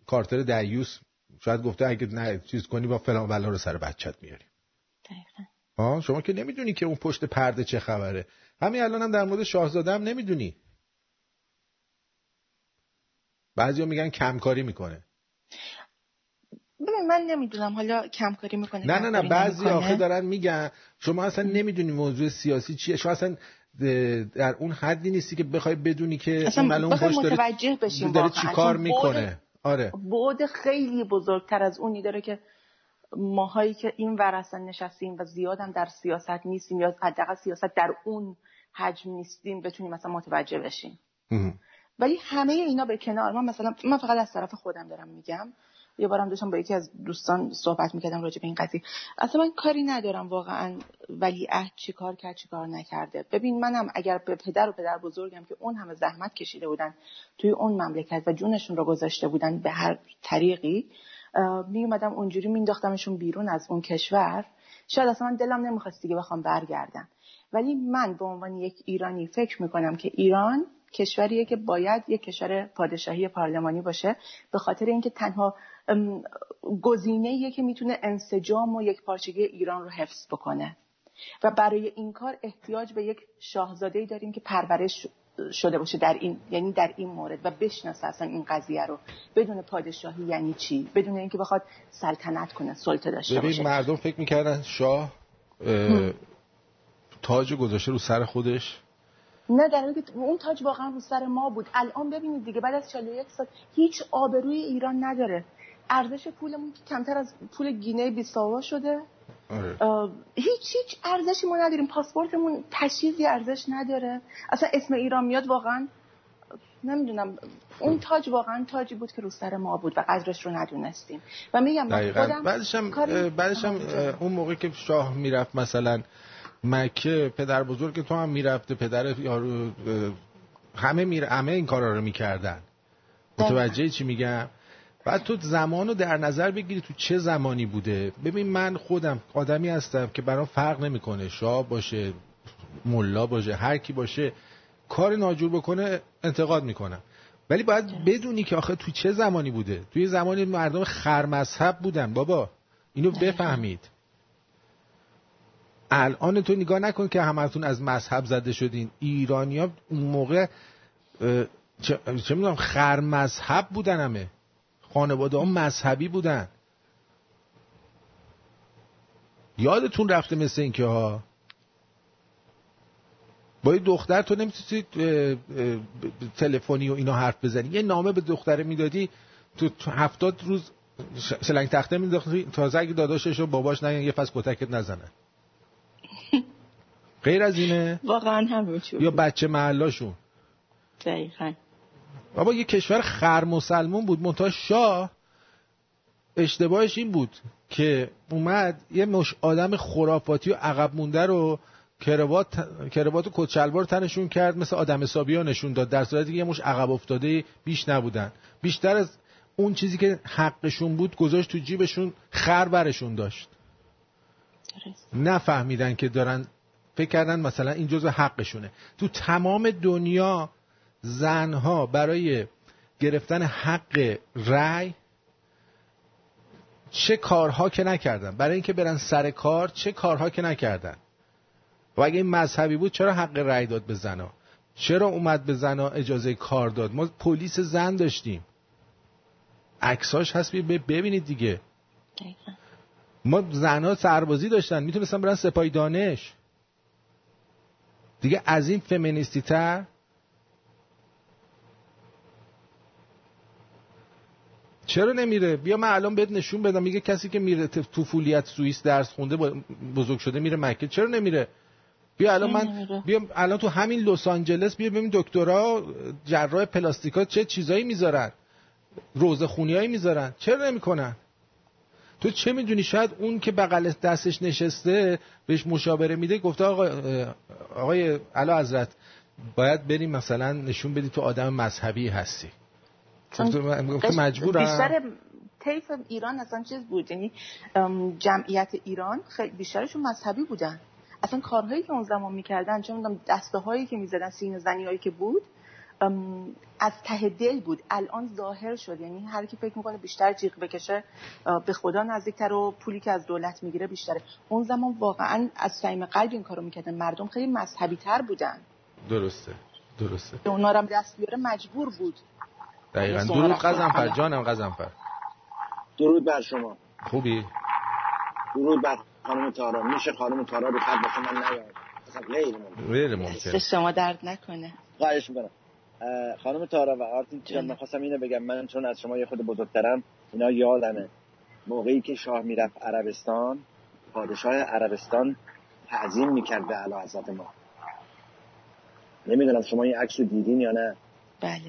کارتر دریوس شاید گفته اگه نه چیز کنی با فلان بلا رو سر بچت میاریم. دقیقاً. شما که نمیدونی که اون پشت پرده چه خبره. همین الان هم در مورد شاهزاده هم نمیدونی. بعضیا میگن کمکاری میکنه. من نمیدونم حالا کمکاری میکنه. نه بعضی آخه دارن میگن شما اصلا نمیدونی موضوع سیاسی چیه. شما اصلا در اون حدی نیستی که بخوای بدونی که اصلا اون پشت متوجه بشیم داره چیکار میکنه. آره. بعد خیلی بزرگتر از اونی داره که ماهایی که این ورثه نشستیم و زیاد هم در سیاست نیستیم یا حداقل سیاست در اون حجم نیستیم بتونیم مثلا متوجه بشیم. ولی همه اینا به کنار، من فقط از طرف خودم دارم میگم. یه بارم داشتم با یکی از دوستان صحبت میکردم راجع به این قضیه. اصلا من کاری ندارم واقعا ولیعهد چیکار کرد چیکار نکرده. ببین منم اگر به پدر و پدر بزرگم که اون همه زحمت کشیده بودن توی اون مملکت و جونشون رو گذاشته بودن به هر طریقی، میومدم اونجوری مینداختمشون بیرون از اون کشور، شاید اصلا من دلم نمیخواست دیگه بخوام برگردم. ولی من به عنوان یک ایرانی فکر میکنم که ایران کشوریه که باید یک کشور پادشاهی پارلمانی باشه، به خاطر اینکه تنها گزینه‌ایه که میتونه انسجام و یکپارچگی ایران رو حفظ بکنه و برای این کار احتیاج به یک شاهزاده‌ای داریم که پرورش شده باشه در این، یعنی در این مورد و بشناسه اصلا این قضیه رو. بدون پادشاهی یعنی چی؟ بدون اینکه بخواد سلطنت کنه، سلطه داشته باشه. ببین مردم فکر می‌کردن شاه تاج گذاشته رو سر خودش. نه، در حالی که اون تاج واقعا رو سر ما بود. الان ببینید دیگه بعد از 41 سال هیچ آبروی ایران نداره. ارزش پولمون کمتر از پول گینه بیساوا شده. آره. هیچ ارزشی ما نداریم. پاسپورتمون تشییعی ارزش نداره. اصلا اسم ایران میاد واقعا نمیدونم. اون تاج واقعا تاجی بود که رو سر ما بود و قدرش رو ندونستیم. و میگم من خودم بعدش هم اون موقع که شاه میرفت مثلا مکه، پدر بزرگ تو هم میرفته، پدر یارو، همه این کارا رو میکردن. متوجه چی میگم؟ بعد تو زمانو در نظر بگیری تو چه زمانی بوده. ببین من خودم آدمی هستم که برام فرق نمیکنه شاه باشه، ملا باشه، هر کی باشه، کار ناجور بکنه انتقاد میکنم. ولی باید بدونی که آخه تو چه زمانی بوده. توی زمانی مردم خرمذهب بودن بابا، اینو بفهمید. الان تو نگاه نکن که همتون از مذهب زده شدین. ایرانی‌ها اون موقع چه می‌دونم خرمذهب بودن، همه خانواده‌ها مذهبی بودن. یادتون رفته مثل این که ها با این دختر تو نمی‌تونستی تلفنی و اینا حرف بزنی. یه نامه به دختره میدادی تو 70 روز سلنگ تخته میداختی تازه اگه داداشش و باباش نه یه فصل کتکت نزنن. غیر از اینه واقعا همینجور یا بچه محلاشون. دقیقاً بابا یه کشور خرمسلمون بود. منتها شاه اشتباهش این بود که اومد یه مش آدم خرافاتی و عقب مونده رو کراوات و کچلوار تنشون کرد، مثل آدم حسابی ها نشون داد، در صورتی که یه مش عقب افتاده بیش نبودن. بیشتر از اون چیزی که حقشون بود گذاشت تو جیبشون، خر برشون داشت. نفهمیدن که دارن فکر کردن مثلا این جزء حقشونه. تو تمام دنیا زنها برای گرفتن حق رأی چه کارها که نکردن، برای اینکه برن سر کار چه کارها که نکردن. و اگه این مذهبی بود چرا حق رأی داد به زنها؟ چرا اومد به زنها اجازه کار داد؟ ما پلیس زن داشتیم، عکساش هست ببینید دیگه. ما زنها سربازی داشتن، میتونستن برن سپاه دانش. دیگه از این فمینیستی تر چرا نمیره؟ بیا من الان بهت نشون بدم. میگه کسی که میره طفولیت سوئیس درس خونده بزرگ شده میره مکه، چرا نمیره؟ بیا الان من بیا الان تو همین لس آنجلس بیا ببین دکترا جراح پلاستیکا چه چیزایی میذارن، روزخونیایی میذارن، چرا نمیکنن؟ تو چه میدونی؟ شاید اون که بغل دستش نشسته بهش مشاوره میده، گفته آقای اعلیحضرت باید بریم مثلا نشون بدی تو آدم مذهبی هستی. مجبورم. بیشتر طیف ایران اصلا چیز بود، یعنی جمعیت ایران خیلی بیشترشون مذهبی بودن. اصلا کارهایی که اون زمان میکردن، چون میدونم دسته‌هایی که میزدن، سینه‌زنی‌هایی که بود، از ته دل بود. الان ظاهر شد، یعنی هر کی فکر میکنه بیشتر جیغ بکشه به خدا نزدیکتر و پولی که از دولت میگیره بیشتره. اون زمان واقعا از صمیم قلب این کارو میکردن، مردم خیلی مذهبی تر بودن. درسته. اونا رو هم دست بیاره مجبور بود. دقیقاً. درود قزنفر جانم، قزنفر درود بر شما. خوبی؟ درود بر خانم تارا. میشه خانم تارا رو خط باشه؟ من نیام اصلا، غیر ممکنه. شما درد نکنه. خواهش می‌کنم. خانم تارا و آرتین چند می‌خواستم اینو بگم، من چون از شما یه خود بزرگترم، اینا یادمه موقعی که شاه میرفت عربستان، پادشاه عربستان تعظیم می‌کرد به اعلیحضرت ما. نمیدونم شما این عکسو دیدین یا نه. بله.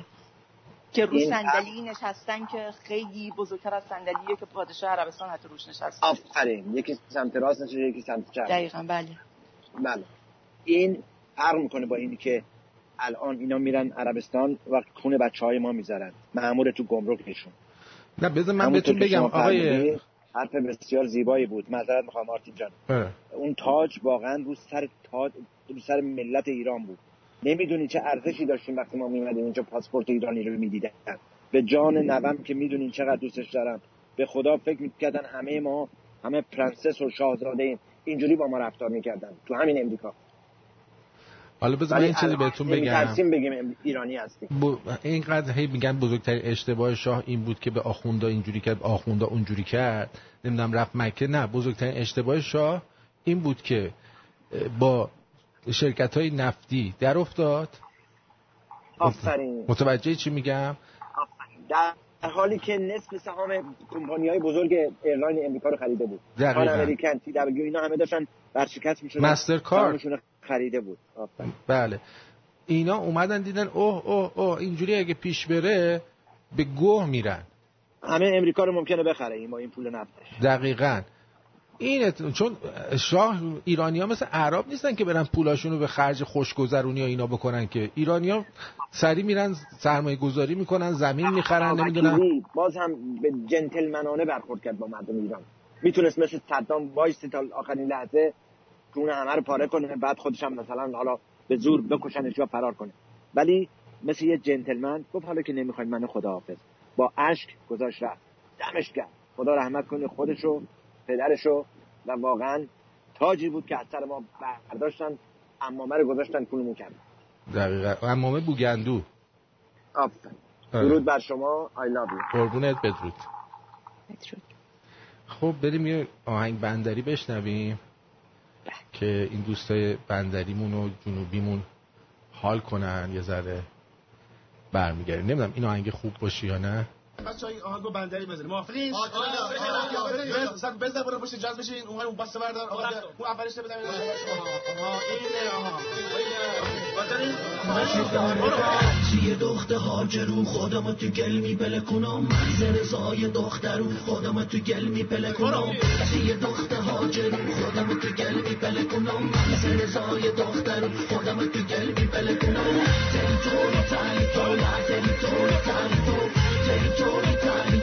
که روش صندلی نشستن که خیلی بزرگتر از صندلیه که پادشاه عربستان حتی روش نشسته. آفرین، یکی سمت راست نشه، یکی سمت چپ. دقیقاً. بله. این فرق میکنه با اینی که الان اینا میرن عربستان و خون بچهای ما میذارن، مأمور تو گمرکشون. نه بذار من بهتون بگم آقای، حرف بسیار زیبایی بود. معذرت میخوام آرتین جان. اون تاج واقعاً رو سر ملت ایران بود. نمیدونی چه ارزشی داشتیم وقتی ما میمدیم اینجا، پاسپورت ایرانی رو میدیدن. به جان نوام که میدونین چقدر دوستش دارم، به خدا فکر میکردن همه ما همه پرنسس و شاهزاده ایم. اینجوری با ما رفتار میکردن تو همین امریکا. حالا بذار من این چیزی بهتون بگم. ترسیم بگیم ایرانی هستیم. اینقدر هی میگن بزرگترین اشتباه شاه این بود که به آخوندا اینجوری کرد، آخوندا اونجوری کرد، نمیدونم رفت مکه. نه، بزرگترین اشتباه شاه این بود که با شرکت‌های نفتی در افتاد. آفرین. متوجه چی میگم؟ در حالی که نصف سهام کمپانی‌های بزرگ ایرلاین امریکا رو خریده بود. دقیقاً. امریکن، تی دبلیو، اینا همه داشتن ورشکست می‌شدن. مسترکارد خریده بود. آفرین. بله. اینا اومدن دیدن اوه اینجوری اگه پیش بره به گوه میرن. همه امریکا رو ممکنه بخره این با این پول نفتش. دقیقاً. اینه، چون شاه ایرانی‌ها مثل عرب نیستن که برن پولاشونو به خرج خوشگذرونی و اینا بکنن، که ایرانی‌ها سری میرن سرمایه‌گذاری میکنن، زمین میخرن، نمیدونن. باز هم به جنتلمنانه برخورد کرد با مردم ایران. میتونست مثل صدام وایس تا آخرین لحظه خون همه رو پاره کنه، بعد خودش هم مثلا حالا به زور بکشنش یا فرار کنه. ولی مثل یه جنتلمن گفت حالا که نمیخواید منو خداحافظ، با اشک گذاشت رفت. دمش گرم، خدا رحمت کنه خودشو، پدرشو. و واقعا تاجی بود که از سر ما برداشتن، عمامه رو گذاشتن کولمون کردن. دقیقاً، عمامه بوگندو. آفرین. درود بر شما. I love you. قربونت، بدرود. خب بریم یه آهنگ بندری بشنویم که این دوستای بندریمون و جنوبیمون حال کنن یه ذره. برمیگردیم. نمیدونم این آهنگ خوب باشه یا نه. بچه‌ها این آهنگو بندری بزنید. موافقین؟ بزن بزن برو پشت جاز بشین. اون بس بردار. آقا اون اولش بزن. یه دختر هاجرو خودمو تو گل میپله کنم، زیر سایه دخترو خودمو تو گل میپله کنم، یه دختر هاجرو خودمو تو گل میپله کنم، زیر سایه دخترو خودمو تو گل میپله کنم. تری تو Territory time,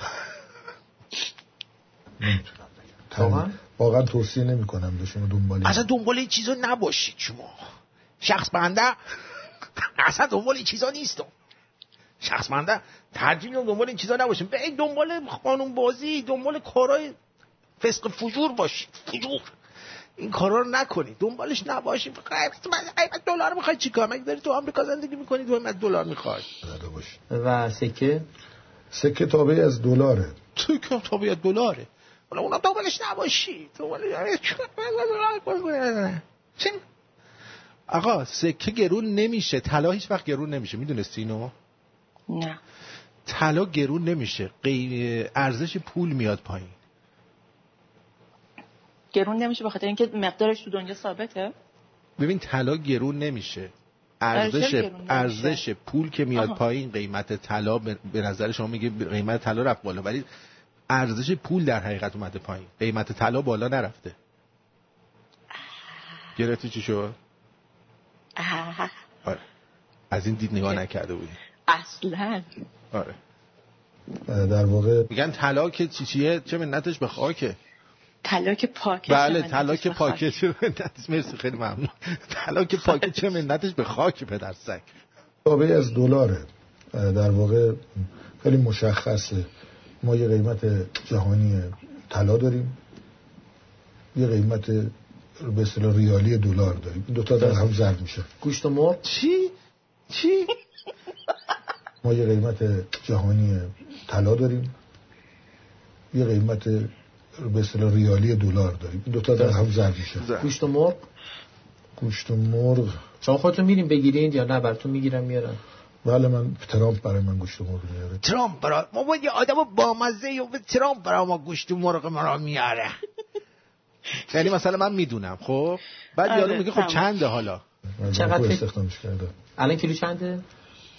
بگم. تومان؟ واقعا توصیه نمی‌کنم به شما دنبال اصلا دنبال این چیزا نباشید. شما شخص بنده اصلا دنبال این چیزا نیستم. شخص بنده ترجیح میدم دنبال این چیزا نباشیم. به این دنبال قانون بازی، دنبال کارهای فسق فجور باشید. فجور این کارا رو نکنید، دنبالش نباشید. قیمت دلار می‌خوای چیکار؟ مگه داری تو آمریکا زندگی می‌کنی؟ قیمت دلار می‌خوای و سکه تابعی از دلاره. تو که تابعی از دلاره ولی اونا دنبالش نباشی. آقا سکه گرون نمیشه، طلا هیچ وقت گرون نمیشه. میدونستی اینو؟ نه، طلا گرون نمیشه، ارزش پول میاد پایین. گرون نمیشه بخاطر اینکه مقدارش تو دنیا ثابته. ببین طلا گرون نمیشه، ارزش پول که میاد پایین. قیمت طلا به نظر شما میگه قیمت طلا رفت بالا، ولی ارزش پول در حقیقت اومده پایین. قیمت طلا بالا نرفته. گرفتی چی شد؟ آره. از این دید نگاه نکرده بودی. اصلا. آره. در واقع میگن طلا که چیه؟ چه منتش به خاکه؟ طلا که پاکه. بله، طلا که پاکه. مرسی، خیلی ممنون. طلا که پاکه چه منتش به خاک پدر سگ. تابعی از دلاره. در واقع خیلی مشخصه. ما یه قیمت جهانی طلا داریم، یه قیمت به اصطلاح ریالی دلار داریم. دو تا در هم ضرب میشه. گوشت مرغ چی؟ ما یه قیمت جهانی طلا داریم، یه قیمت به اصطلاح ریالی دلار داریم. دو تا در هم ضرب میشه. گوشت مرغ شما خودتون میرین بگیرید یا نه براتون میگیرن میارن؟ بله، من ترامپ برای من گوشت مرغ میاره. ترامپ برای ما باید یه آدم با مزه یا ترامپ برای ما گوشت مرغ مرا میاره. یعنی مثلا من میدونم خب، بعد یارو میگه خب چنده حالا؟ چقدر استخدامش کرده؟ الان کیلو چنده؟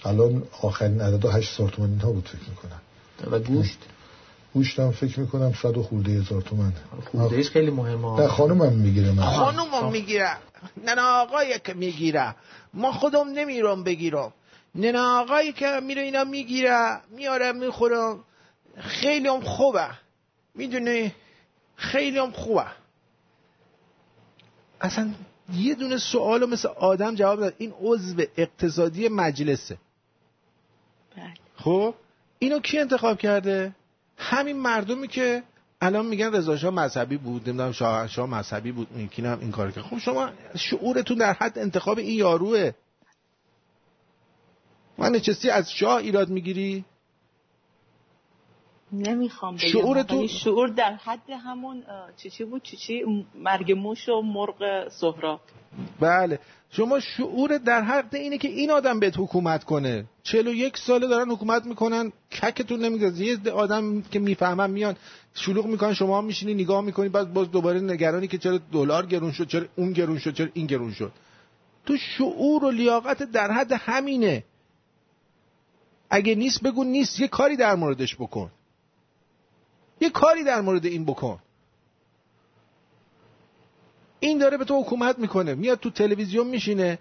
الان آخرین عدد 8,000 تومان ها بود فکر میکنم. و گوشتم فکر میکنم 100 و خورده هزار تومن. خوردهش خیلی مهمه. نه خانومم میگیره. نه آقایی که میگیره. ما خودم نمیرم بگیرم. نه آقایی که میره اینا میگیره میاره میخوره. خیلی هم خوبه، میدونی، خیلی هم خوبه. اصلا یه دونه سوالو مثل آدم جواب داد. این عضو اقتصادی مجلسه. بله. خب اینو کی انتخاب کرده؟ همین مردمی که الان میگن رضا شاه مذهبی بود، نمیدونم شاه مذهبی بود، یکی هم این کارو کرد. خب شما شعورتون در حد انتخاب این یاروه. من چیزی از شاه ایراد میگیری؟ نمیخوام بگم. شعورتون شعور در حد همون چیچی بود، چیچی مرگ موش و مرغ سهراب. بله. شما شعور در حد اینه که این آدم بهت حکومت کنه. 41 ساله دارن حکومت میکنن، ککتون نمیگذره. یه آدم که میفهمن میان شلوغ میکنن، شما میشینی نگاه میکنی، بعد باز دوباره نگرانی که چرا دلار گرون شد، چرا اون گرون شد، چرا این گرون شد. تو شعور و لیاقت در حد همینه. اگه نیست بگو نیست، یه کاری در موردش بکن. یه کاری در مورد این بکن. این داره به تو حکومت میکنه، میاد تو تلویزیون میشینه.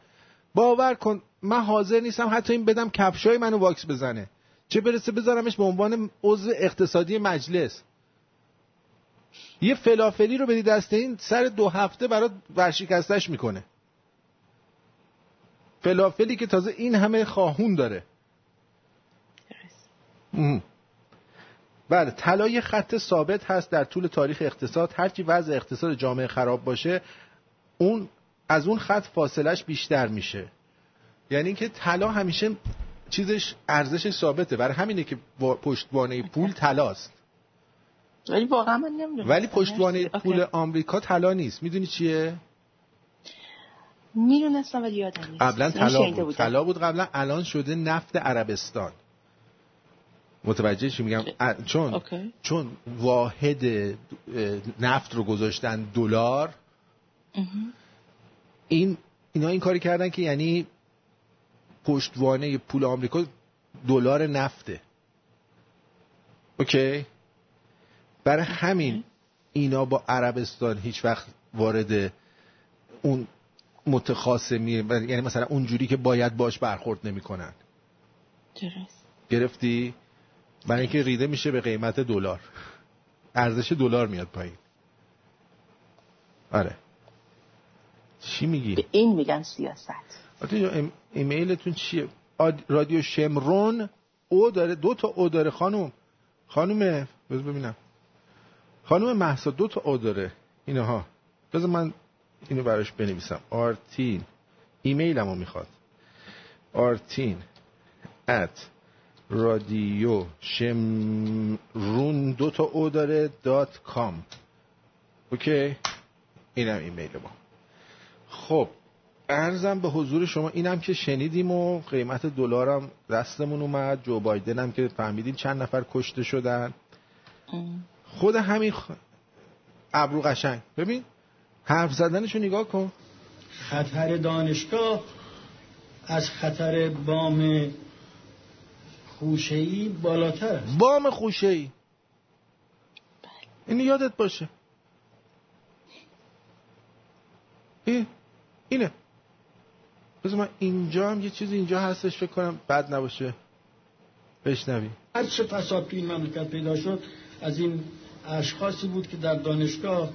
باور کن من حاضر نیستم حتی این بدم کفشای منو واکس بزنه، چه برسه بذارمش به عنوان عضو اقتصادی مجلس. یه فلافلی رو بدی دست این، سر 2 هفته برات ورشکستش میکنه. فلافلی که تازه این همه خواهون داره. بله. طلای خط ثابت هست در طول تاریخ اقتصاد. هرچی وضع اقتصاد جامعه خراب باشه، اون از اون خط فاصلش بیشتر میشه. یعنی اینکه طلا همیشه چیزش ارزشش ثابته، برای همینه که پشتوانه پول طلاست. ولی واقعا من نمیدونم، ولی پشتوانه پول آمریکا طلا نیست. میدونی چیه؟ میدونستم ولی یادم نیست. قبلا طلا بود، قبلا. الان شده نفت عربستان. متوجه چی میگم؟ چون واحد نفت رو گذاشتن دلار. اینا این کاری کردن که یعنی پشتوانه پول آمریکا دلار نفته. اوکی. برای همین اینا با عربستان هیچ وقت وارد اون متخاصمی، یعنی مثلا اونجوری که باید باش برخورد نمی‌کنن. درست. گرفتی؟ برای اینکه ریده میشه به قیمت دلار، ارزش دلار میاد پایین. آره. چی میگی؟ به این میگن سیاست. ایمیلتون چیه؟ رادیو شمرون او داره، 2 تا او داره. خانومه بذار ببینم. خانوم مهسا 2 تا او داره. اینها بذار من اینو براش بنویسم. آرتین ایمیلمو میخواد. artin@radioshemrun 2 تا او داره .com. اوکی، اینم ایمیل ما. خب عرضم به حضور شما اینم که شنیدیم و قیمت دلارم دستمون اومد. جو بایدن هم که فهمیدیم چند نفر کشته شدن. خود همین ابرو قشنگ ببین حرف زدنشو نگاه کن. خطر دانشگاه از خطر بام خوشه‌ای بالاتر است. بام خوشه‌ای. این یادت باشه. اینه. بذار من اینجا هم یه چیز اینجا هستش، فکر کنم بد نباشه بشنوی. هر چه فساد تو این مملکت پیدا شد از این اشخاصی بود که در دانشگاه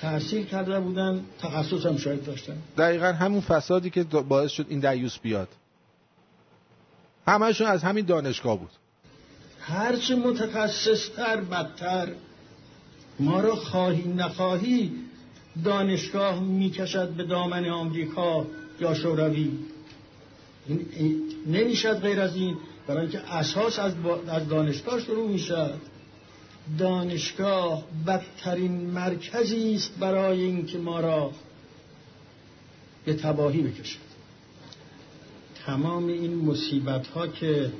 تحصیل کرده بودن، تخصص هم شاید داشتن. دقیقاً همون فسادی که باعث شد این دیوس بیاد، همه‌شون از همین دانشگاه بود. هرچه متخصص‌تر بدتر. ما رو خواهی نخواهی دانشگاه میکشد به دامن آمریکا یا شوروی. نمیشد غیر از این، برای اینکه اساس از دانشگاه شروع میشد. دانشگاه بدترین مرکزی است برای اینکه ما را به تباهی بکشد. تمام این مصیبت‌ها که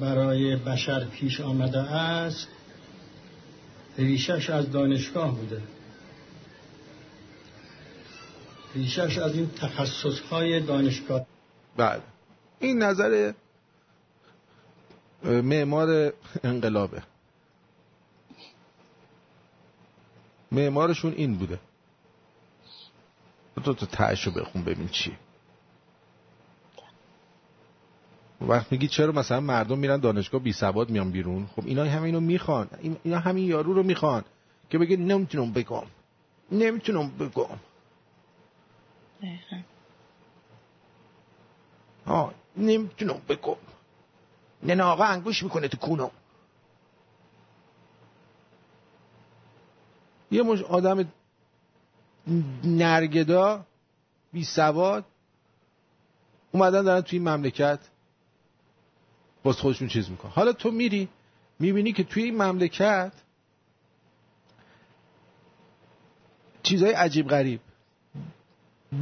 برای بشر پیش آمده است ریشه‌اش از دانشگاه بوده، ریشه‌اش از این تخصص‌های دانشگاه. بله. این نظر معمار انقلابه. معمارشون این بوده. تو تهشو بخون ببین چی. وقت میگی چرا مثلا مردم میرن دانشگاه بی سواد میان بیرون؟ خب اینا همینو میخوان. اینا همین یارو رو میخوان که بگه نمیتونم بگم، نمیتونم بگم. ها نمیتونم بگم. نناقه انگوش میکنه تو کونم. یه مش آدم نرگدا بی سواد اومدن دارن توی این مملکت باز خودشون چیز میکنن. حالا تو میری میبینی که توی این مملکت چیزای عجیب غریب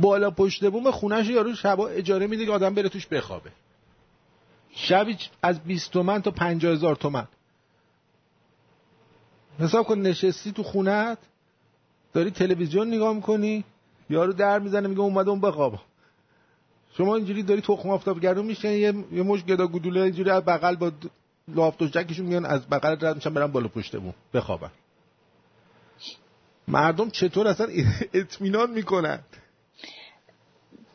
بالا پشت بوم خونه‌شو یارو شبا اجاره میده که آدم بره توش بخوابه. شبی از 20 تومن تا 50,000 تومن. حساب کن نشستی تو خونه‌ت داری تلویزیون نگاه میکنی یارو در میزنه میگه اومده اون بخواب. شما اینجوری داری تخم آفتابگردون میشین یه مش گدا گدوله اینجوری از بغل با لافتوجکشون میان از بغل رد میشن برن بالا پشت بوم بخوابن. مردم چطور اصلا اطمینان میکنن؟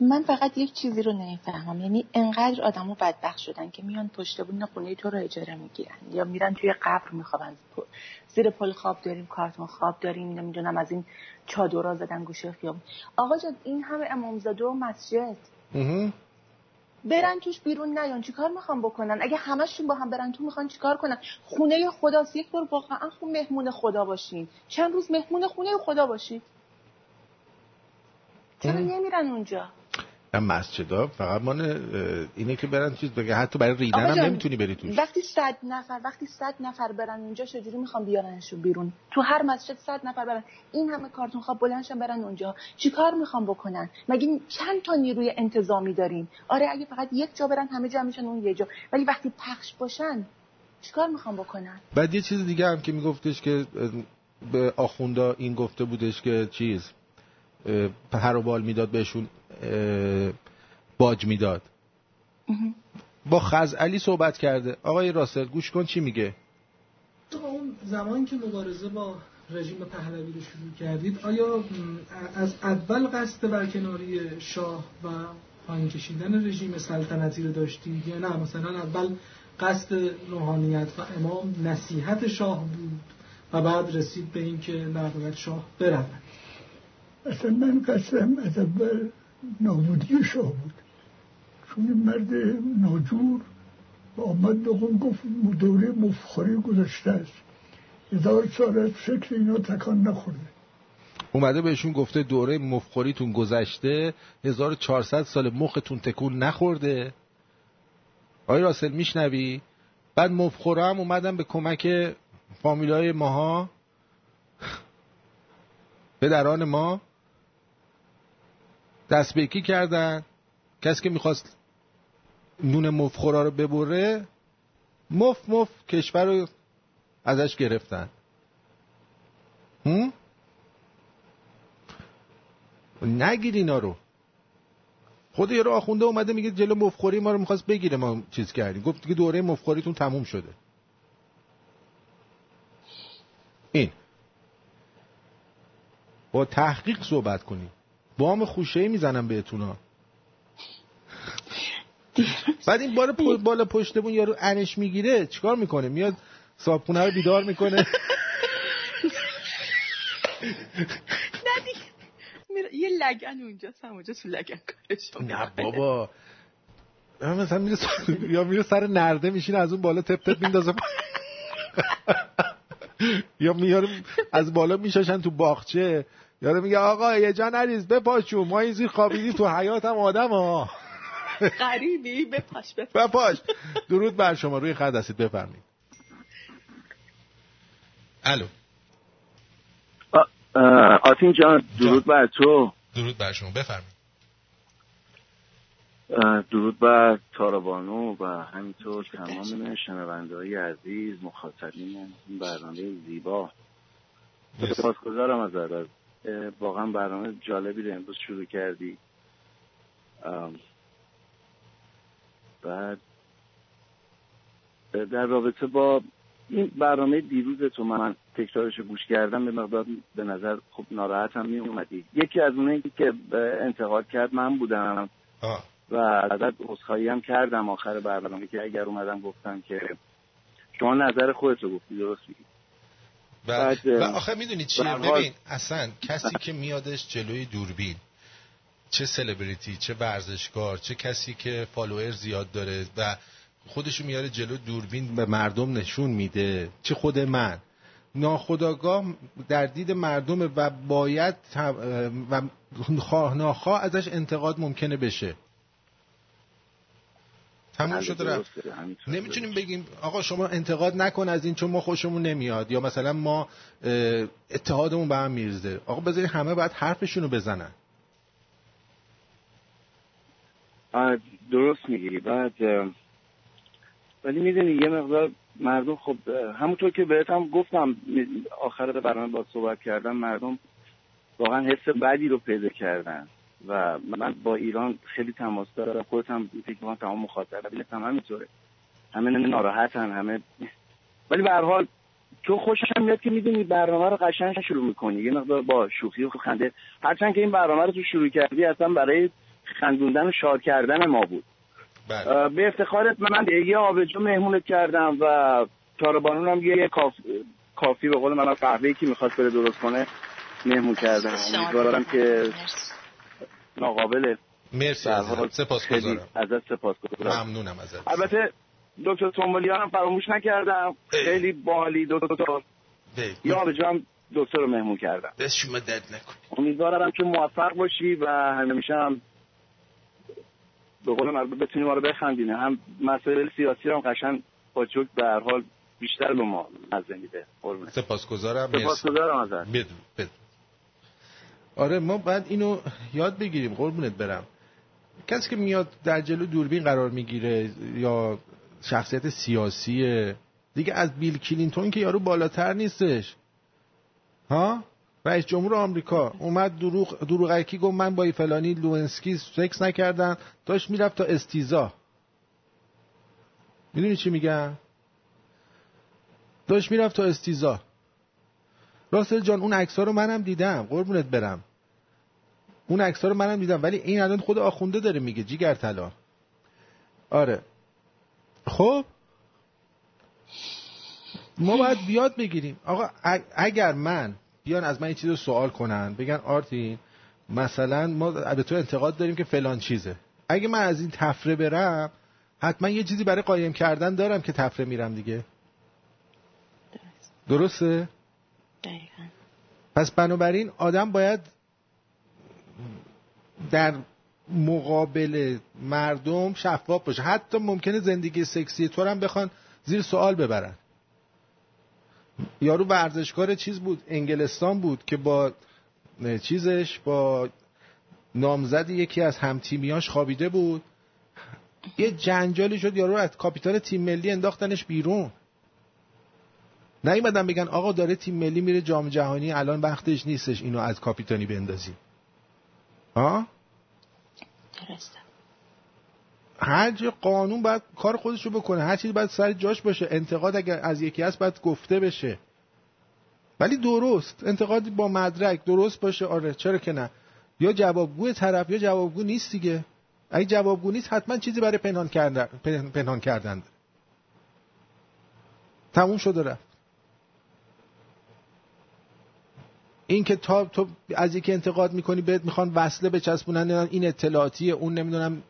من فقط یک چیزی رو نمیفهمم، یعنی انقدر آدمو بدبخت شدن که میان پشت بوم خونه تو رو اجاره میگیرن یا میرن توی قبر میخوابن. زیر پل خواب داریم، کارتون خواب داریم، نمیدونم از این چادرها زدن گوشه خیابون. آقا جان این همه امامزاده و مسجد برن توش بیرون نیان چیکار میخوان بکنن؟ اگه همشون با هم برن تو میخوان چیکار کنن؟ خونه خداست، یک بار واقعا خون مهمون خدا باشین، چند روز مهمون خونه خدا باشید. چرا نمیرن اونجا؟ مسجدا فقط مانه اینه که برن چیز بگه، حتی برای ریدن هم نمیتونی بری توش. وقتی 100 نفر برن اونجا چجوری میخوان بیارنشون بیرون؟ تو هر مسجد 100 نفر برن، این همه کارتون خواب بلندشن برن اونجا چیکار میخوان بکنن؟ مگه چند تا نیروی انتظامی داریم؟ آره اگه فقط یک جا برن همه جا میشن اون یه جا، ولی وقتی پخش باشن چیکار میخوان بکنن؟ بعد یه چیز دیگه هم که میگفتش که به آخوندا این گفته بودش که چیز پر و بال میداد بهشون، باج میداد. با خزعلی صحبت کرده آقای راسل، گوش کن چی میگه. تو اون زمانی که مبارزه با رژیم پهلوی رو شروع کردید آیا از اول قصد برکناری شاه و پایین کشیدن رژیم سلطنتی رو داشتید یا نه مثلا اول قصد روحانیت و امام نصیحت شاه بود و بعد رسید به این که نباید شاه برود؟ اصلا من قصدم از اول نابودی شاه بود، چون مرد ناجور آمد نقوم گفت دوره مفخری گذاشته است، 1000 سال از شکل اینا تکان نخورده. اومده بهشون گفته دوره مفخریتون گذشته، 1400 سال مختون تکون نخورده. آقای راسل میشنوی؟ بعد مفخره هم اومدن به کمک فامیلای ماها، پدران ما دست به یکی کردن، کسی که میخواست نون مفخورا رو ببره مف کشور رو ازش گرفتن. نگیر اینا رو. خود یه رو آخونده اومده میگه جلو مفخوری ما رو میخواست بگیره، ما چیز کردیم، گفت که دوره مفخوریتون تموم شده. این با تحقیق صحبت کنی، وام خوشه‌ای میزنم بهتونا. بعد این بار بالا پشتمون یارو انش میگیره چیکار میکنه؟ میاد صاحبخونه رو بیدار میکنه. نه دیگه یه لگن اونجا سموجا تو لگن کارش. نه بابا مثلا میره سر نرده میشینه از اون بالا تپ تپ میندازه، یا میاره از بالا میشاشن تو باغچه، یارو میگه آقا یه جا نریز بپاشو، ما این زیر خوابیدی تو حیاتم آدم ها غریبی، بپاش. درود بر شما، روی خط هستید، بفرمایید. الو آتین جان، درود بر تو. درود بر شما، بفرمایید. درود بر تارا بانو و همینطور تمام شنونده‌های عزیز، مخاطبین این برنامه زیبا. سپاسگزارم ازت، واقعا برنامه جالبی رو امروز شروع کردی. بعد در رابطه با این برنامه دیروز تو من تکرارش رو گوش کردم، به مقدار به نظر خب ناراحت هم می اومدی. یکی از اونایی که انتقاد کرد من بودم و ازت عذرخواهی هم کردم آخر برنامه که اگر اومدم گفتم که شما نظر خودت رو گفتی درست میگی. و آخه میدونی چیه؟ ببین اصلا کسی که میادش جلوی دوربین، چه سلبریتی، چه ورزشکار، چه کسی که فالوور زیاد داره و خودشو میاره جلو دوربین به مردم نشون میده، چه خود من ناخودآگاه در دید مردم و باید و خواه ناخواه ازش انتقاد ممکنه بشه. تموم شد رفت. نمیتونیم بگیم آقا شما انتقاد نکن از این چون ما خوشمون نمیاد یا مثلا ما اتحادمون به هم میرزه. آقا بذاری همه باید حرفشونو بزنن. درست میگی. بعد ولی میدونی یه مقدار مردم، خب همونطور که بهت هم گفتم آخر برنامه با صحبت کردم، مردم واقعا حس بدی رو پیدا کردن و من با ایران خیلی تماس دارم، خودت هم فکر تمام مخاطبینت هم همینطوره، همه ناراحتن همه. ولی به هر حال تو خوشم میاد که میدونی برنامه رو قشنگ شروع میکنی، یه مقدار با شوخی و خنده، هرچند که این برنامه رو تو شروع کردی اصلا برای خندوندن و شاد کردن ما بود. به افتخارت من یه آبجو مهمونت کردم و تارا بانونم یه کافی به قول من قهوه‌ای که میخواست بره درست کنه مهمون کردم. امیدوارم که ناقابله. مرسی، سپاسگزارم. ازت سپاسگزارم. ممنونم ازت. البته دکتر تومبلیان هم فراموش نکردم، خیلی بالی دکتر. یه آبجو هم دکتر رو مهمون کردم. دست شما درد نکنه. امیدوارم که موفق باشی و همیشه هم به قول من بتونیم ما رو بخندینه، هم مسائل سیاسی رو هم قشنگ با جوک به هر حال بیشتر به ما مزه میده. سپاسگزارم. سپاسگزارم ازت. آره ما بعد اینو یاد بگیریم قربونت برم. کسی که میاد در جلو دوربین قرار میگیره یا شخصیت سیاسیه دیگه، از بیل کلینتون که یارو بالاتر نیستش ها، رئیس جمهور آمریکا اومد دروغکی گفت من با فلانی لوئنسکی سکس نکردم، داشت میرفت تا استیزا. میدونی چی میگم؟ داشت میرفت تا استیزا. راسل جان اون عکس‌ها رو منم دیدم قربونت برم، اون عکس‌ها رو منم دیدم، ولی این الان خود آخونده داره میگه جیگر طلا. آره خب ما باید بیاد بگیریم آقا، اگر من بیان از من این چیز رو سوال کنن بگن آرتین مثلا ما به تو انتقاد داریم که فلان چیزه، اگه من از این تفره برم حتما یه چیزی برای قایم کردن دارم که تفره میرم دیگه. درسته؟ دقیقا. پس بنابراین آدم باید در مقابل مردم شفاف باشه، حتی ممکنه زندگی سکسی تو هم بخوان زیر سوال ببرن. یارو ورزشکار چیز بود، انگلستان بود، که با چیزش با نامزد یکی از همتیمیاش خوابیده بود، یه جنجالی شد، یارو از کاپیتان تیم ملی انداختنش بیرون. نیومدن بگن آقا داره تیم ملی میره جام جهانی الان وقتش نیستش اینو از کاپیتانی بندازی. ها؟ درسته. هر چه قانون باید کار خودش رو بکنه، هر چیز باید سر جاش باشه، انتقاد اگر از یکی هست باید گفته بشه ولی درست، انتقاد با مدرک درست باشه. آره چرا که نه، یا جوابگو طرف یا جوابگو نیست دیگه. اگه جوابگو نیست حتما چیزی برای پنهان کردن داره. تموم شد و رفت. این که تو از یکی انتقاد میکنی بهت میخوان وصله بچسبونن، این اطلاعاتیه، اون نمیدونم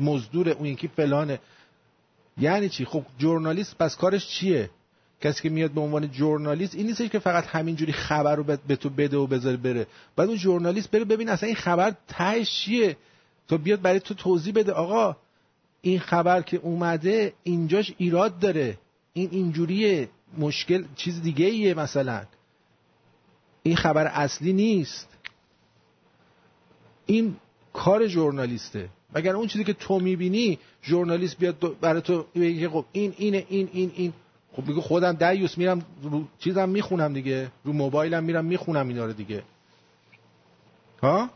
مزدوره، اون یکی فلانه، یعنی چی؟ خب ژورنالیست پس کارش چیه؟ کسی که میاد به عنوان ژورنالیست این نیست که فقط همینجوری خبر رو به تو بده و بذاره بره، بعد اون ژورنالیست بره ببین اصلا این خبر تهش چیه، تو بیاد برای تو توضیح بده آقا این خبر که اومده اینجاش ایراد داره، این اینجوریه، مشکل چیز دیگه ایه، مثلا این خبر اصلی نیست. این کار ژورنالیسته. مگر اون چیزی که تو میبینی ژورنالیست بیاد برای تو بگه خب این اینه این خب میگه خودم دیوس میرم چیزم میخونم دیگه، رو موبایلم میرم میخونم اینا رو دیگه. ها؟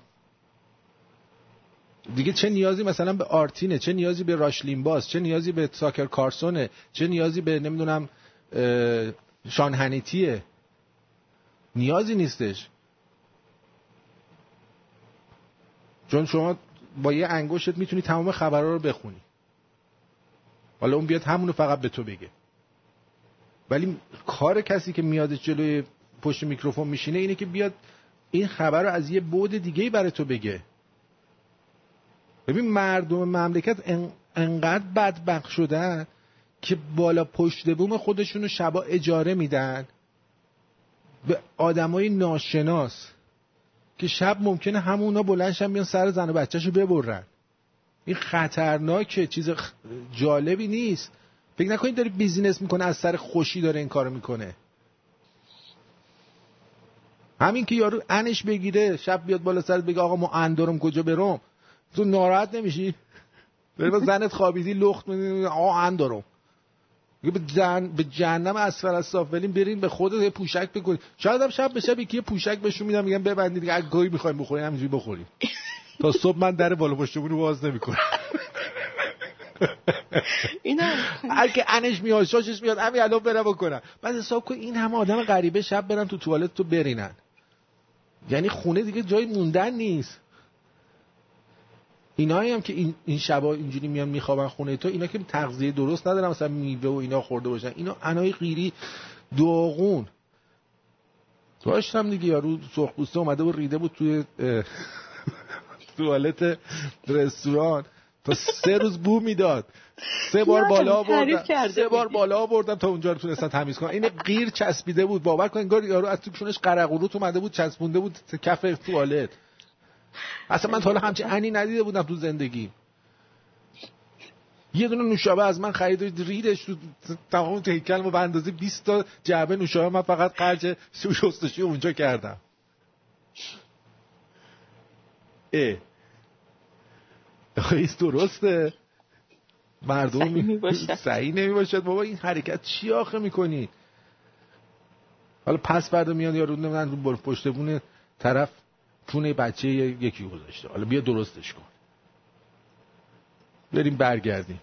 دیگه چه نیازی مثلا به آرتینه، چه نیازی به راشلینباز، چه نیازی به ساکر کارسونه، چه نیازی به نمیدونم شانهنیتیه، نیازی نیستش. چون شما با یه انگشتت میتونی تمام خبرها رو بخونی، حالا اون بیاد همونو فقط به تو بگه ولی کار کسی که میاد جلوی پشت میکروفون میشینه اینه که بیاد این خبر رو از یه بعد دیگه‌ای برای تو بگه. ببین مردم مملکت انقدر بدبخت شدن که بالا پشت بوم خودشونو شبا اجاره میدن به آدمای ناشناس که شب ممکنه همونا بلندشن بیان سر زن و بچه‌شو ببرن. این خطرناکه، چیز جالبی نیست. فکر نکنید داره بیزینس میکنه، از سر خوشی داره این کارو میکنه. همین که یارو انش بگیره شب بیاد بالا سرت بگه آقا ما اندرم کجا برم، تو ناراحت نمیشی؟ بری با زنت خوابیدی لخت میدی آقا اندرم، به جهنم اسفل از سافلین برین، به خودت یه پوشک بکنی. شاید هم شب به شب یکی پوشک بهشون میدم میگم ببندید اگه گوی میخوایم بخوریم همینجوری بخوریم تا صبح، من در بالا پشتمون رو باز نمیکنم. اینا اگه انش میاد شاشش میاد همین الان برم بکنم. بعد حساب کن این همه آدم غریبه شب برن تو توالت تو برینن، یعنی خونه دیگه جای موندن نیست. اینایی هم که این شبا اینجوری میان میخوابن خونه تو، اینا که تغذیه درست ندارن مثلا میوه و اینا خورده باشن، اینا انای غیری داغون داشتم دیگه. یارو سرخپوسته اومده بود ریده بود توی توالت رستوران تا 3 روز بو میداد، 3 بار بالا بردم، 3 بار بالا بردم تا اونجا رو تونستن تمیز کنن. این غیر چسبیده بود، باور کن انگار یارو از توشونش قرقروت اومده بود چسبونده بود کف توالت. اصلا من تا حالا همچین انی ندیده بودم تو زندگی. یه دونه نوشابه از من خرید ریدش تو تمام تهیکلمو به اندازه 20 تا جعبه نوشابه من فقط خرج شستشوی اونجا کردم. این درسته؟ مردم صحیح نمیباشد بابا، این حرکت چی آخه میکنی؟ حالا پس فردا میاد یارو نمیدن رو پشتبون طرف تونه بچه یکی گذاشته، حالا بیا درستش کن بریم برگردیم.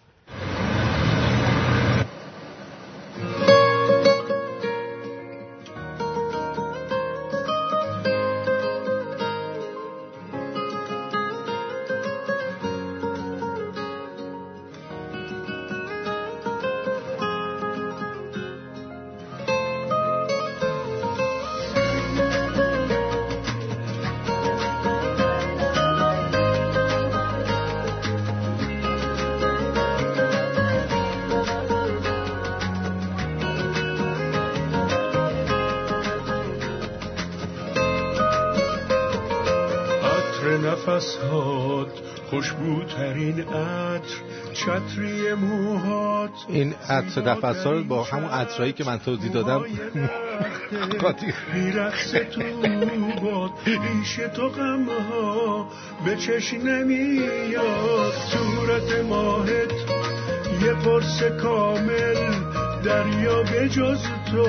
این عطر نفس‌ها رو با همون عطرایی که من توضیح دادم قاطی می‌رقصه تو باد، ریشه تو غم‌ها به چشم نمیاد، صورت ماهت یه قرص کامل، دریا به جز تو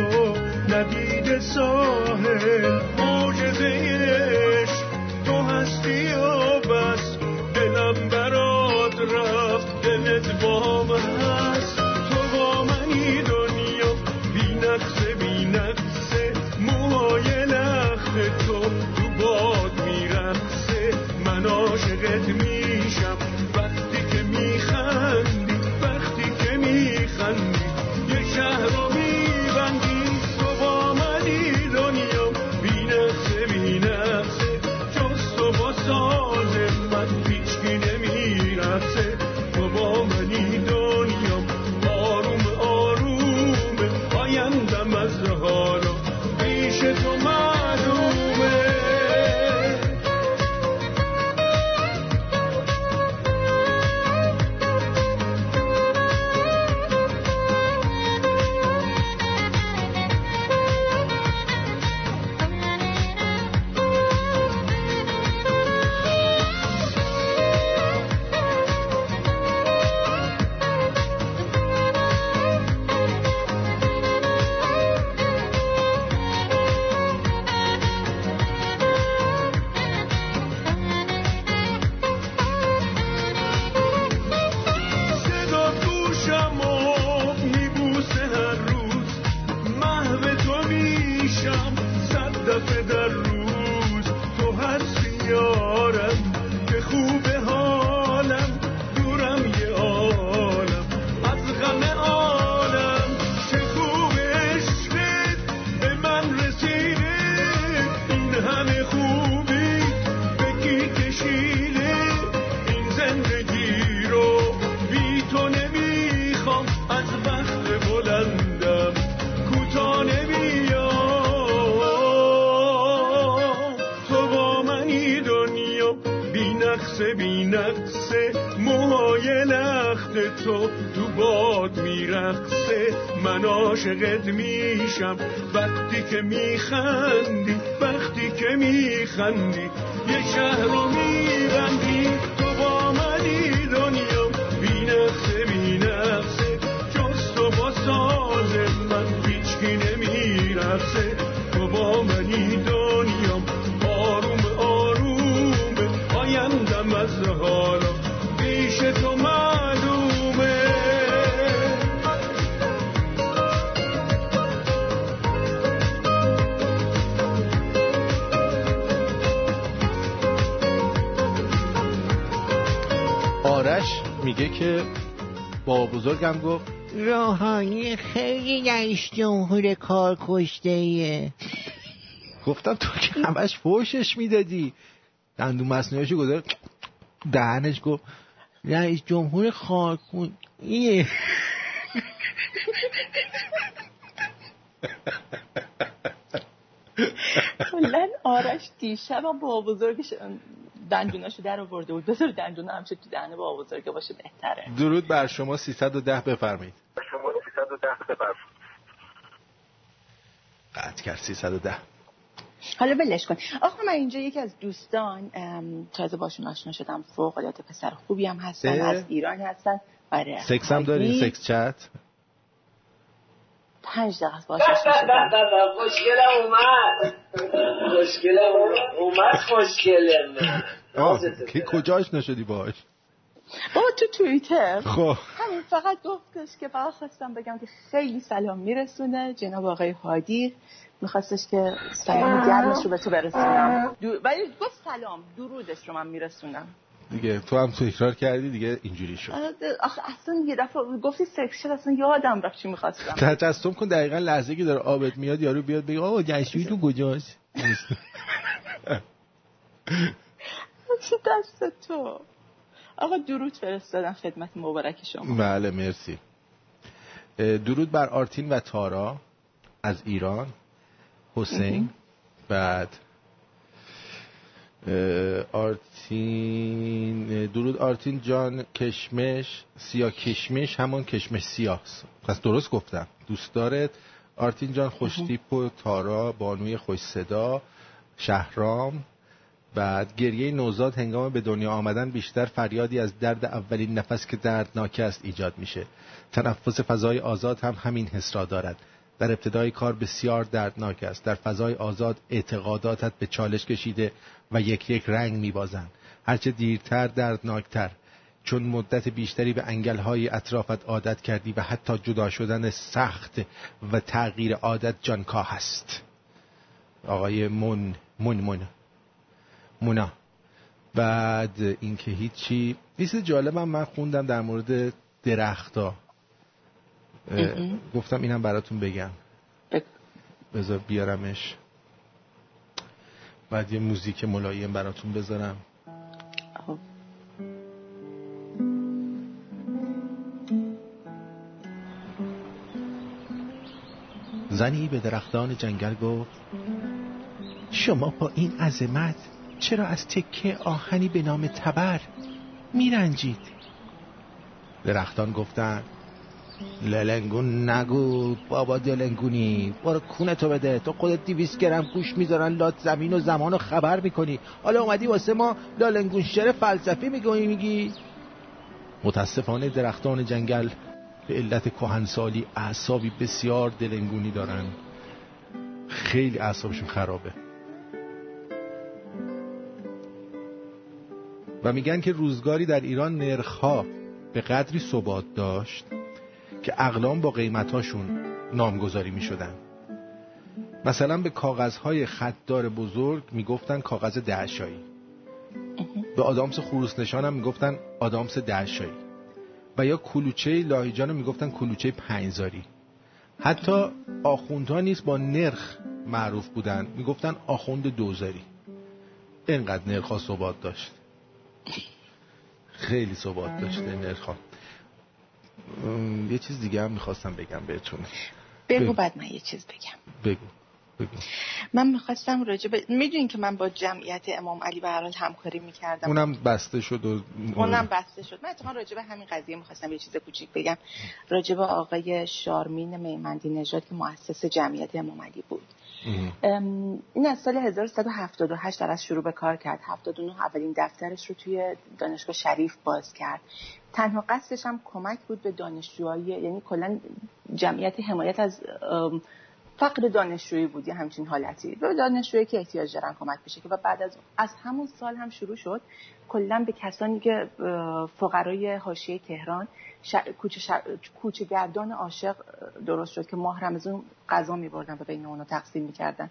ندیده ساحل، معجزه عشق تو هستی و بس، دلم برات رفت دلت با من هست، تو با منی دنیا بی نقصه بی نقصه، موهای لخت تو تو باد میرقصه، من عاشقت میشم وقتی که میخندی، وقتی که میخندی یه شهر رو میبندی، تو با منی دنیا بی نقصه بی نقصه، جز تو با ساز من هیچکی نمیرقصه، تو با منی دنیا میرقصه، موهای لخت تو تو باد میرقصه. من عاشقت میشم وقتی که میخندی، وقتی که میخندی یه شهر رو میبندی. تو با منی دنیا بی نقصه، بی نقصه، جز تو با ساز من هیچکی نمیرقصه. تو با منی دنیا آروم آروم آیندم از حالا پیش تو معلومه. آرش میگه که با بزرگم گفت روحانی خیلی رئیس جمهور کار کشتهیه. گفتم تو که همش فوشش میدادی. دندون مصنوعیشو گذار دهنش، گفت رئیس جمهور خارکون ایه. کلن آرش دیشب با بزرگش دندوناشو در آورده بود. بذار دندونا همشه تو دهنه با بزرگ باشه بهتره. درود بر شما 310 بفرمایید. شما 310 بفرمایید. قطع کرد 310. حالا بلش کن. آخه من اینجا یکی از دوستان تازه باشون آشنا شدم، فوق العاده پسر خوبی هم هستن، از ایران هستن. آره. سکس هم دارین؟ سکس چت؟ 5 دقیقه باشه. مشکلم اومد. مشکلم اومد. آخه کجاش نشدی باش؟ بابا تو توییتر خب همین فقط گفتش که فقط خواستم بگم که خیلی سلام میرسونه جناب آقای هادی، میخواستش که سلام گرمش رو به تو برسونم، ولی گفت سلام درودش رو من میرسونم دیگه. تو هم تو اکرار کردی دیگه اینجوری شد. آخه اصلا یه دفعه گفتی سکس شد، اصلا یادم رفت چی میخواستم. تجسم کن دقیقا لحظه که داره آبت میاد یارو بیاد بگه آقا جشوی تو کجاست؟ چی دست تو؟ آقا درود فرستادم خدمت مبارک شما. بله مرسی. درود بر آرتین و تارا از ایران، حسین. بعد آرتین درود آرتین جان، کشمش سیا، کشمش همون کشمش سیاست، پس درست گفتم. دوست دارت آرتین جان، خوشتیپ و تارا، بانوی خوش صدا، شهرام. بعد گریه نوزاد هنگام به دنیا آمدن بیشتر فریادی از درد اولین نفس که دردناک است ایجاد میشه. تنفس فضای آزاد هم همین حس را دارد. در ابتدای کار بسیار دردناک است. در فضای آزاد اعتقاداتت به چالش کشیده و یک یک رنگ میبازند. هرچه دیرتر دردناکتر، چون مدت بیشتری به انگل‌های اطرافت عادت کردی و حتی جدا شدن سخت و تغییر عادت جانکاه است. آقای مونا. بعد اینکه هیچی نیست. جالبم من خوندم در مورد درختا، گفتم اینم براتون بگم، بذار بیارمش. بعد یه موزیک ملایم براتون بذارم. زنی به درختان جنگل گفت شما با این عظمت چرا از تکه آهنی به نام تبر میرنجید؟ درختان گفتند للنگون نگو بابا دلنگونی، برو کونتو بده، تو خودت 200 گرم گوش میذارن لات، زمین و زمان رو خبر میکنی، حالا اومدی واسه ما لالنگون شعر فلسفی میگی؟ متاسفانه درختان جنگل به علت کهنسالی اعصابی بسیار دلنگونی دارن، خیلی اعصابشون خرابه و میگن که روزگاری در ایران نرخ‌ها به قدری ثبات داشت که اقلام با قیمتاشون نامگذاری میشدن. مثلا به کاغذهای خطدار بزرگ میگفتن کاغذ دهشایی، به آدامس خروس نشان هم میگفتن آدامس دهشایی، و یا کلوچه لاهیجان میگفتن کلوچه 5 زاری. حتی آخوندها نیز با نرخ معروف بودن، میگفتن آخوند 2 زاری. اینقدر نرخ‌ها ثبات داشت، خیلی ثبات داشته نرخا. یه چیز دیگه هم میخواستم بگم بهتون. بگو بعد من یه چیز بگم. بگو. من می‌خواستم میدونین که من با جمعیت امام علی به هر حال همکاری می‌کردم، اونم بسته شد. من اتفاقا راجع به همین قضیه می‌خواستم یه چیز کوچیک بگم راجع به آقای شارمین میمندی نژاد که مؤسس جمعیت امام علی بود. این از سال 1178 از شروع به کار کرد. 79 اولین دفترش رو توی دانشگاه شریف باز کرد. تنها قصدش هم کمک بود به دانشجوهای، یعنی کلا جمعیت حمایت از فقر دانشجویی بود، یه همچین حالتی به دانشجویی که احتیاج دارن کمک بشه. و بعد از همون سال هم شروع شد کلا به کسانی که فقرای حاشیه تهران کوچه گردان عاشق درست شد که ماه رمضان غذا می‌بردن و بین اونا تقسیم می‌کردن.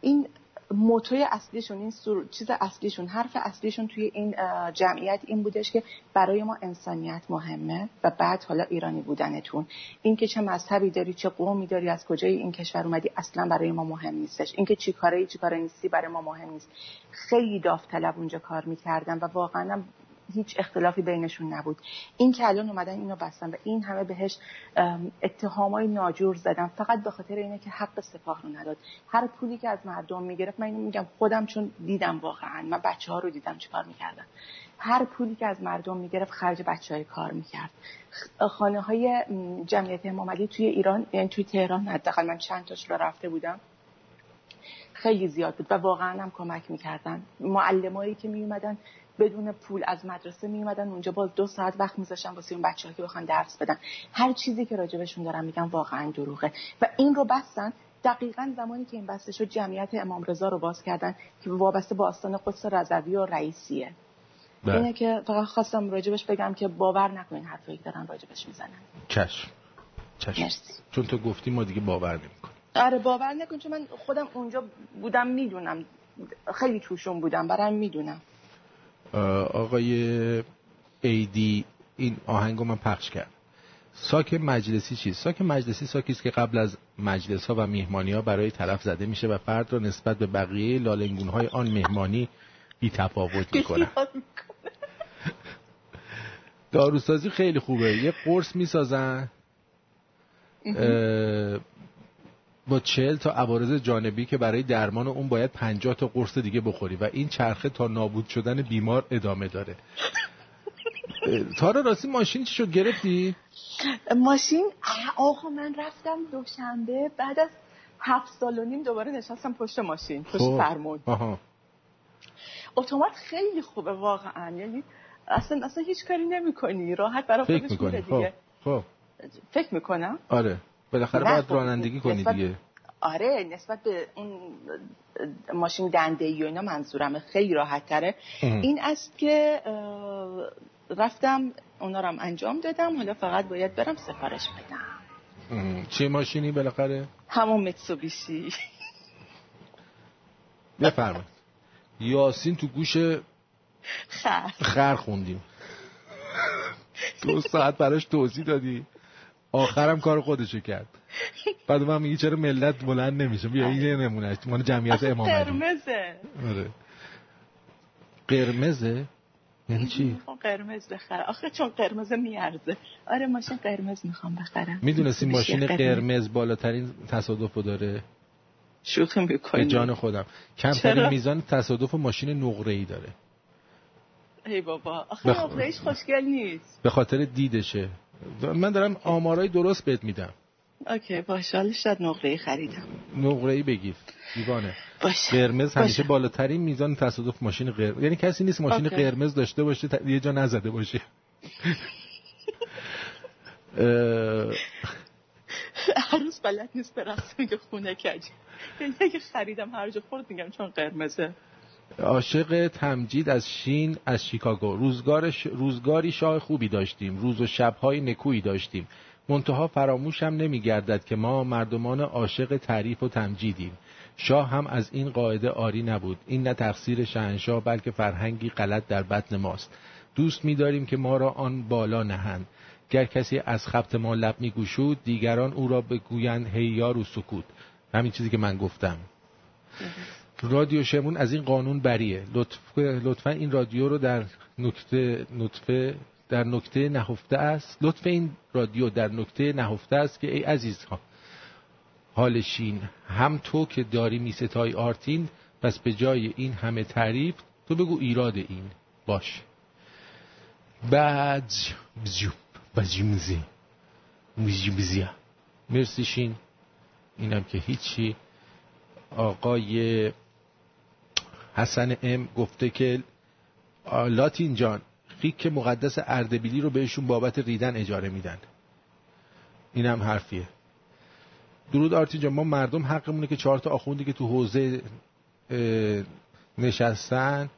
این موتوی اصلیشون، این چیز اصلیشون، حرف اصلیشون توی این جمعیت این بودش که برای ما انسانیت مهمه و بعد حالا ایرانی بودنتون، این که چه مذهبی داری، چه قومی داری، از کجای این کشور اومدی اصلا برای ما مهم نیستش، این که چی کاره نیستی برای ما مهم نیست. خیلی داوطلب اونجا کار میکردن و واقعا هیچ اختلافی بینشون نبود. این که الان اومدن اینو بستن و این همه بهش اتهامای ناجور زدن فقط به خاطر اینه که حق سپاه رو نداد. هر پولی که از مردم میگرفت، من اینو میگم خودم چون دیدم، واقعا من بچه‌ها رو دیدم چیکار میکردن، هر پولی که از مردم میگرفت خرج بچهای کار میکرد. خانه‌های جمعیت امام علی توی ایران، یعنی توی تهران حداقل من چند تاش رو رفته بودم، خیلی زیاد بود و واقعا هم کمک میکردن. معلمایی که میومدن بدون پول از مدرسه میومدن اونجا، باز 2 ساعت وقت میذاشتن واسه اون بچه‌ها که بخوان درس بدن. هر چیزی که راجبشون دارن میگن واقعا دروغه و این رو بستن. دقیقاً زمانی که این بسته شد جمعیت امام رضا رو باز کردن که وابسته با آستان قدس رضوی و رئیسیه. اینه که فقط خواستم راجبش بگم که باور نکنین حرفایی که دارن راجبش میزنن. چشم. چون تو گفتی ما دیگه باور نمی‌کنیم. آره باور نکن، چون من خودم اونجا بودم میدونم، خیلی توشون بودم، برام میدونم. آقای ایدی این آهنگو من پخش کرد. ساک مجلسی چیست؟ ساک مجلسی ساکی است که قبل از مجلس‌ها و مهمانی‌ها برای طرف زده میشه و فرد را نسبت به بقیه لالنگون‌های آن مهمانی بی‌تفاوت می‌کنه. داروسازی خیلی خوبه. یه قرص می‌سازن با 40 تا عوارض جانبی که برای درمان اون باید 50 تا قرص دیگه بخوری و این چرخه تا نابود شدن بیمار ادامه داره. تارا راستی ماشین چی شد، گرفتی؟ ماشین آقا من رفتم دوشنبه بعد از 7 سال و نیم دوباره نشستم پشت ماشین، پشت فرمون. اتومات خیلی خوبه واقعا، یعنی اصلا هیچ کاری نمی‌کنی، راحت برای خودت می‌کنی دیگه. خب فکر می‌کنم آره بالاخره باید رانندگی کنی دیگه. آره نسبت به اون ماشین دنده‌ای و اینا منظورمه خیلی راحت تره. این است که رفتم اونا رو هم انجام دادم، حالا فقط باید برم سفارش بدم. چه ماشینی بالاخره؟ همون متسوبیشی. بفرمایید. یاسین تو گوش خر خوندیم. 2 ساعت براش توضیح دادی. آخرم کار خودشو کرد. بعد من میگی چرا ملت بلند نمیشه؟ بیا این یه نمونهش مال جمعیت امام علی. قرمزه. آره. قرمزه؟ یعنی چی؟ قرمز بخره. آخه چون قرمز میارزه. آره ماشین قرمز میخوام بخرم. میدونستی ماشین قرمز بالاترین تصادفو داره؟ شوخی میکنی؟ به جان خودم. کمترین میزان تصادف ماشین نقره‌ای داره. ای بابا، آخه نقره‌ایش خوشگل نیست. به خاطر دیدشه. من دارم آمارای درست بهت میدم. اوکی باشه. شاید نقره‌ای خریدم. نقره‌ای بگیر دیوانه. قرمز همیشه بالاترین میزان تصادف ماشین قرمز، یعنی کسی نیست ماشین قرمز داشته باشه یه جا نزده باشه. هنوز بلد نیست برقص، میگه خونه کج. یعنی اگه خریدم هر جا خورد میگم چون قرمزه. عاشق تمجید از شین از شیکاگو. روزگاری شاه خوبی داشتیم، روز و شب‌های نکویی داشتیم، منتها فراموشم نمی‌گردد که ما مردمان عاشق تعریف و تمجیدیم. شاه هم از این قاعده عاری نبود. این نه تقصیر شاهنشاه بلکه فرهنگی غلط در بطن ماست. دوست می‌داریم که ما را آن بالا نهند. گر کسی از خبط ما لب می‌گشود دیگران او را بگویند هیار و سکوت. همین چیزی که من گفتم. رادیو شمرون از این قانون بریه. لطفاً این رادیو رو در نکته نهفته است. لطف این رادیو در نکته نهفته است که ای عزیزها حالشین هم تو که داری میستای آرتین، پس به جای این همه تعریف تو بگو ایراد این باش. بزیو مرسی شین. اینم که هیچی. آقای حسن ام گفته که لاتین جان خیک مقدس اردبیلی رو بهشون بابت ریدن اجاره میدن. اینم حرفیه. درود آرتین جان، ما مردم حقمونه که 4 تا آخوندی که تو حوزه نشستن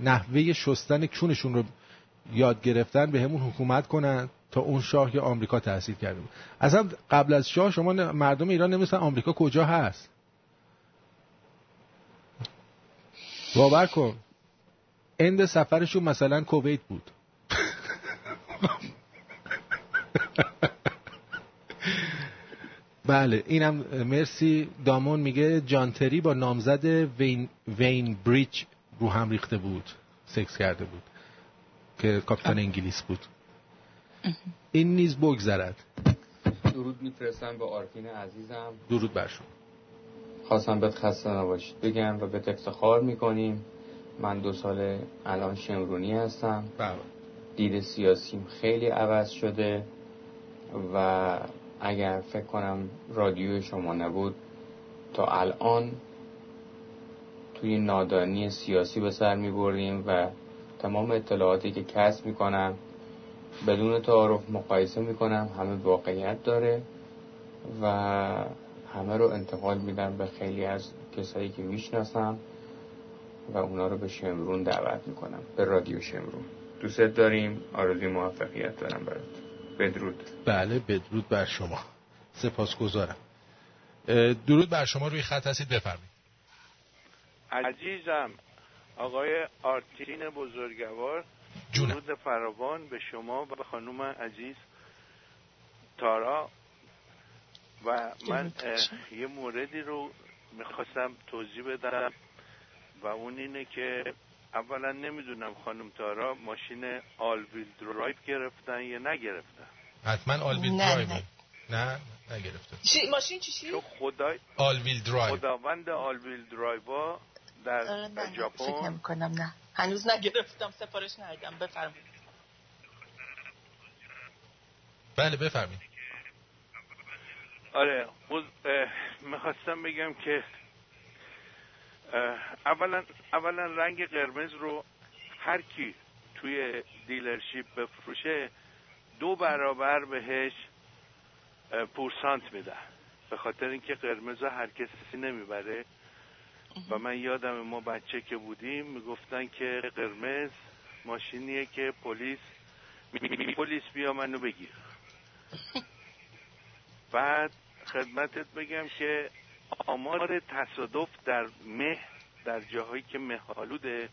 نحوه شستن کونشون رو یاد گرفتن به همون حکومت کنن تا اون شاه یا آمریکا تأثیر کرده. اصلا قبل از شاه شما مردم ایران نمی‌دونن آمریکا کجا هست. باور کن اند سفرشون مثلا کویت بود. بله اینم مرسی. دامون میگه جانتری با نامزد وین بریج رو هم ریخته بود، سکس کرده بود که کاپیتان انگلیس بود. این نیز بگذرد. درود میفرستم به آرتین عزیزم. درود بر شما. خواستم بهت خسته نباشید بگم و بهت افتخار میکنیم. من 2 سال الان شمرونی هستم. بله. دید سیاسیم خیلی عوض شده و اگر فکر کنم رادیو شما نبود تا الان توی نادانی سیاسی به سر می‌بردیم و تمام اطلاعاتی که کسب می‌کنم بدون تعارف مقایسه می‌کنم، همه واقعیت داره و همه رو انتقال میدم به خیلی از کسایی که میشناسم و اونا رو به شمرون دعوت می‌کنم، به رادیو شمرون. دوست داریم، آرزوی موفقیت دارم برات. بدرود. بله بدرود بر شما، سپاسگزارم. درود بر شما، روی خط هستید، بفرمایید. عزیزم آقای آرتین بزرگوار، درود فراوان به شما و به خانم عزیز تارا. و من یه موردی رو میخواستم توضیح بدم و اون اینه که اولا نمیدونم خانم تارا ماشین آلویل درایو گرفتن یا نگرفتن. حتما آلویل درایو. نه نگرفتن. ماشین چی؟ چون خدای آلویل درایو، خداوند آلویل درایو در ژاپن. فکر نمی‌کنم نه. هنوز نگرفتم، سفارش ندادم. بفرمایید. بله بفرمایید. آره، می‌خواستم بگم که اولا رنگ قرمز رو هر کی توی دیلرشیپ بفروشه 2 برابر بهش پورسانت میدن، به خاطر اینکه قرمز رو هر کسی نمیبره. و من یادم ما بچه که بودیم میگفتن که قرمز ماشینیه که پلیس بیا منو بگیر. بعد خدمتت بگم که آمار تصادف در جاهایی که مه‌آلوده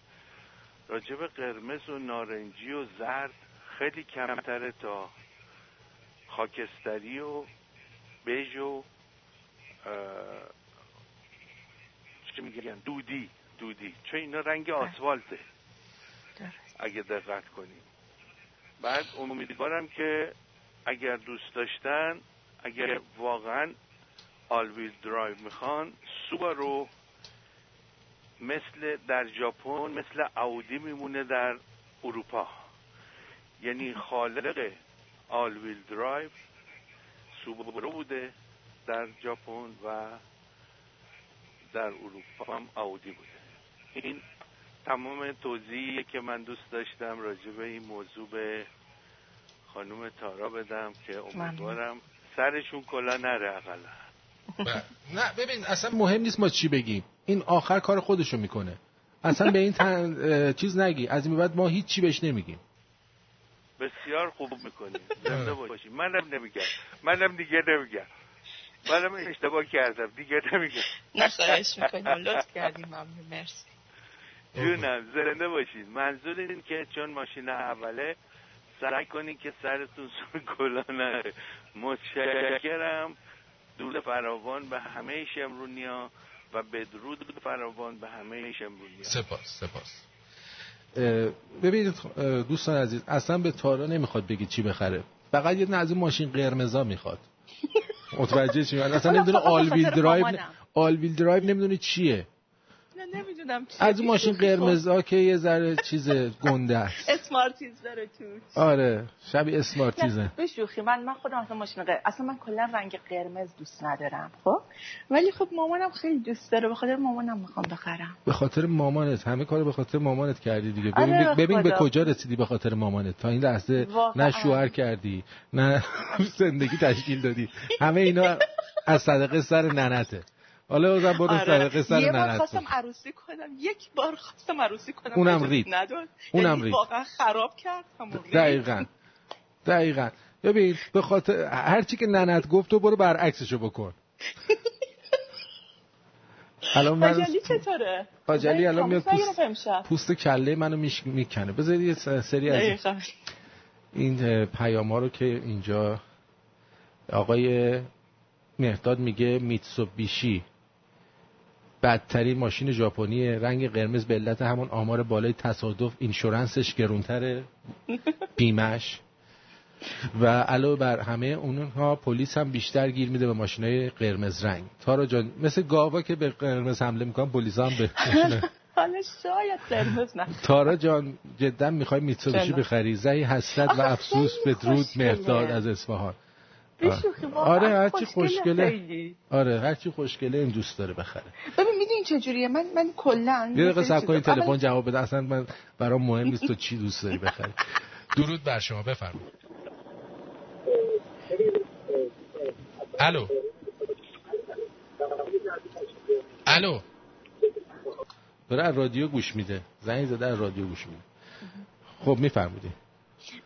راجب قرمز و نارنجی و زرد خیلی کمتره تا خاکستری و بژ و چی میگن دودی، چون اینا رنگ آسفالته اگه دقت کنیم. بعد امیدوارم که اگر دوست داشتن، اگر واقعا آل ویل درایو میخوان، سوبارو مثل در ژاپن مثل آودی میمونه در اروپا. یعنی خالق آل ویل درایو سوبارو بوده در ژاپن و در اروپا هم آودی بوده. این تمام توضیحی که من دوست داشتم راجع به این موضوع به خانم تارا بدم که امیدوارم سرشون کلا نره اقلا. نه ببین اصلا مهم نیست ما چی بگیم، این آخر کار خودشو میکنه. اصلا به این چیز نگی، از این بعد ما هیچ چی بهش نمیگیم. بسیار خوب میکنی. زنده باشی. منم دیگه نمیگم. منم اشتباه کردم، دیگه نمیگم. نه خواهش میکنم، لطف کردیم، ممنون، مرسی. جونم زنده باشید. منظور این که چون ماشین اوله سعی کنین که سرتون سر کلا نره. متشکرم. درود فراوان به همه شمرونیا و بدرود فراوان به همه شمرونیا. سپاس. ببینید دوستان عزیز، اصلا به تارا نمیخواد بگید چی بخره، فقط یه دونه از این ماشین قرمزا میخواد. متوجه چی؟ اصلا نمیدونه آل ویل درایو نمیدونه چیه. نمیدونم چیه. از اون ماشین قرمزها که یه ذره چیز گنده است. اسمارتیز داره تو. آره، شبیه اسمارتیزه. به شوخی من خودم اصلا ماشین قرمز، اصلا من کلا رنگ قرمز دوست ندارم، خب؟ ولی خب مامانم خیلی دوست داره، به خاطر مامانم میخوام بخرم. به خاطر مامانت، همه کارو به خاطر مامانت کردی دیگه. ببین به کجا رسیدی به خاطر مامانت. تا این لحظه نه شوهر کردی، نه زندگی تشکیل دادی. همه اینا از صدقه سر ننته. حالا بازم برو صدقه سر ننت. یک بار خواستم عروسی کنم اونم رید نداد. اونم رید. واقعا خراب کرد همون رید. دقیقاً. ببین به خاطر هر چی که ننت گفت تو برو برعکسشو بکن. الان من آجلی چطوره؟ آجلی الان میاد پوست کله منو میکنه. بذارید یه سری از این پیاما رو که اینجا آقای مهداد میگه میتسوبیشی بدترین ماشین ژاپنیه، رنگ قرمز به علت همون آمار بالای تصادف، اینشورنسش گرونتره، بیمش، و علاوه بر همه اونها پلیس هم بیشتر گیر میده به ماشینای قرمز رنگ. تارا جان مثل گاوا که به قرمز حمله میکنن پلیس هم به حالا شاید قرمز نه. تارا جان جدا میخوای میتسوبیشی بخری؟ زهی حسرت و افسوس بدرود مهداد از اصفهان. آره هرچی خوشگله، این دوست داره بخره. ببین میدونی چجوریه، من کلا یه دقیقه صبر کنین تلفن جواب بده، اصلا من برام مهم نیست تو چی دوست داری بخری. درود بر شما، بفرمایید. الو داره رادیو گوش میده، زنگ زده از رادیو گوش میده. خب میفرمایید.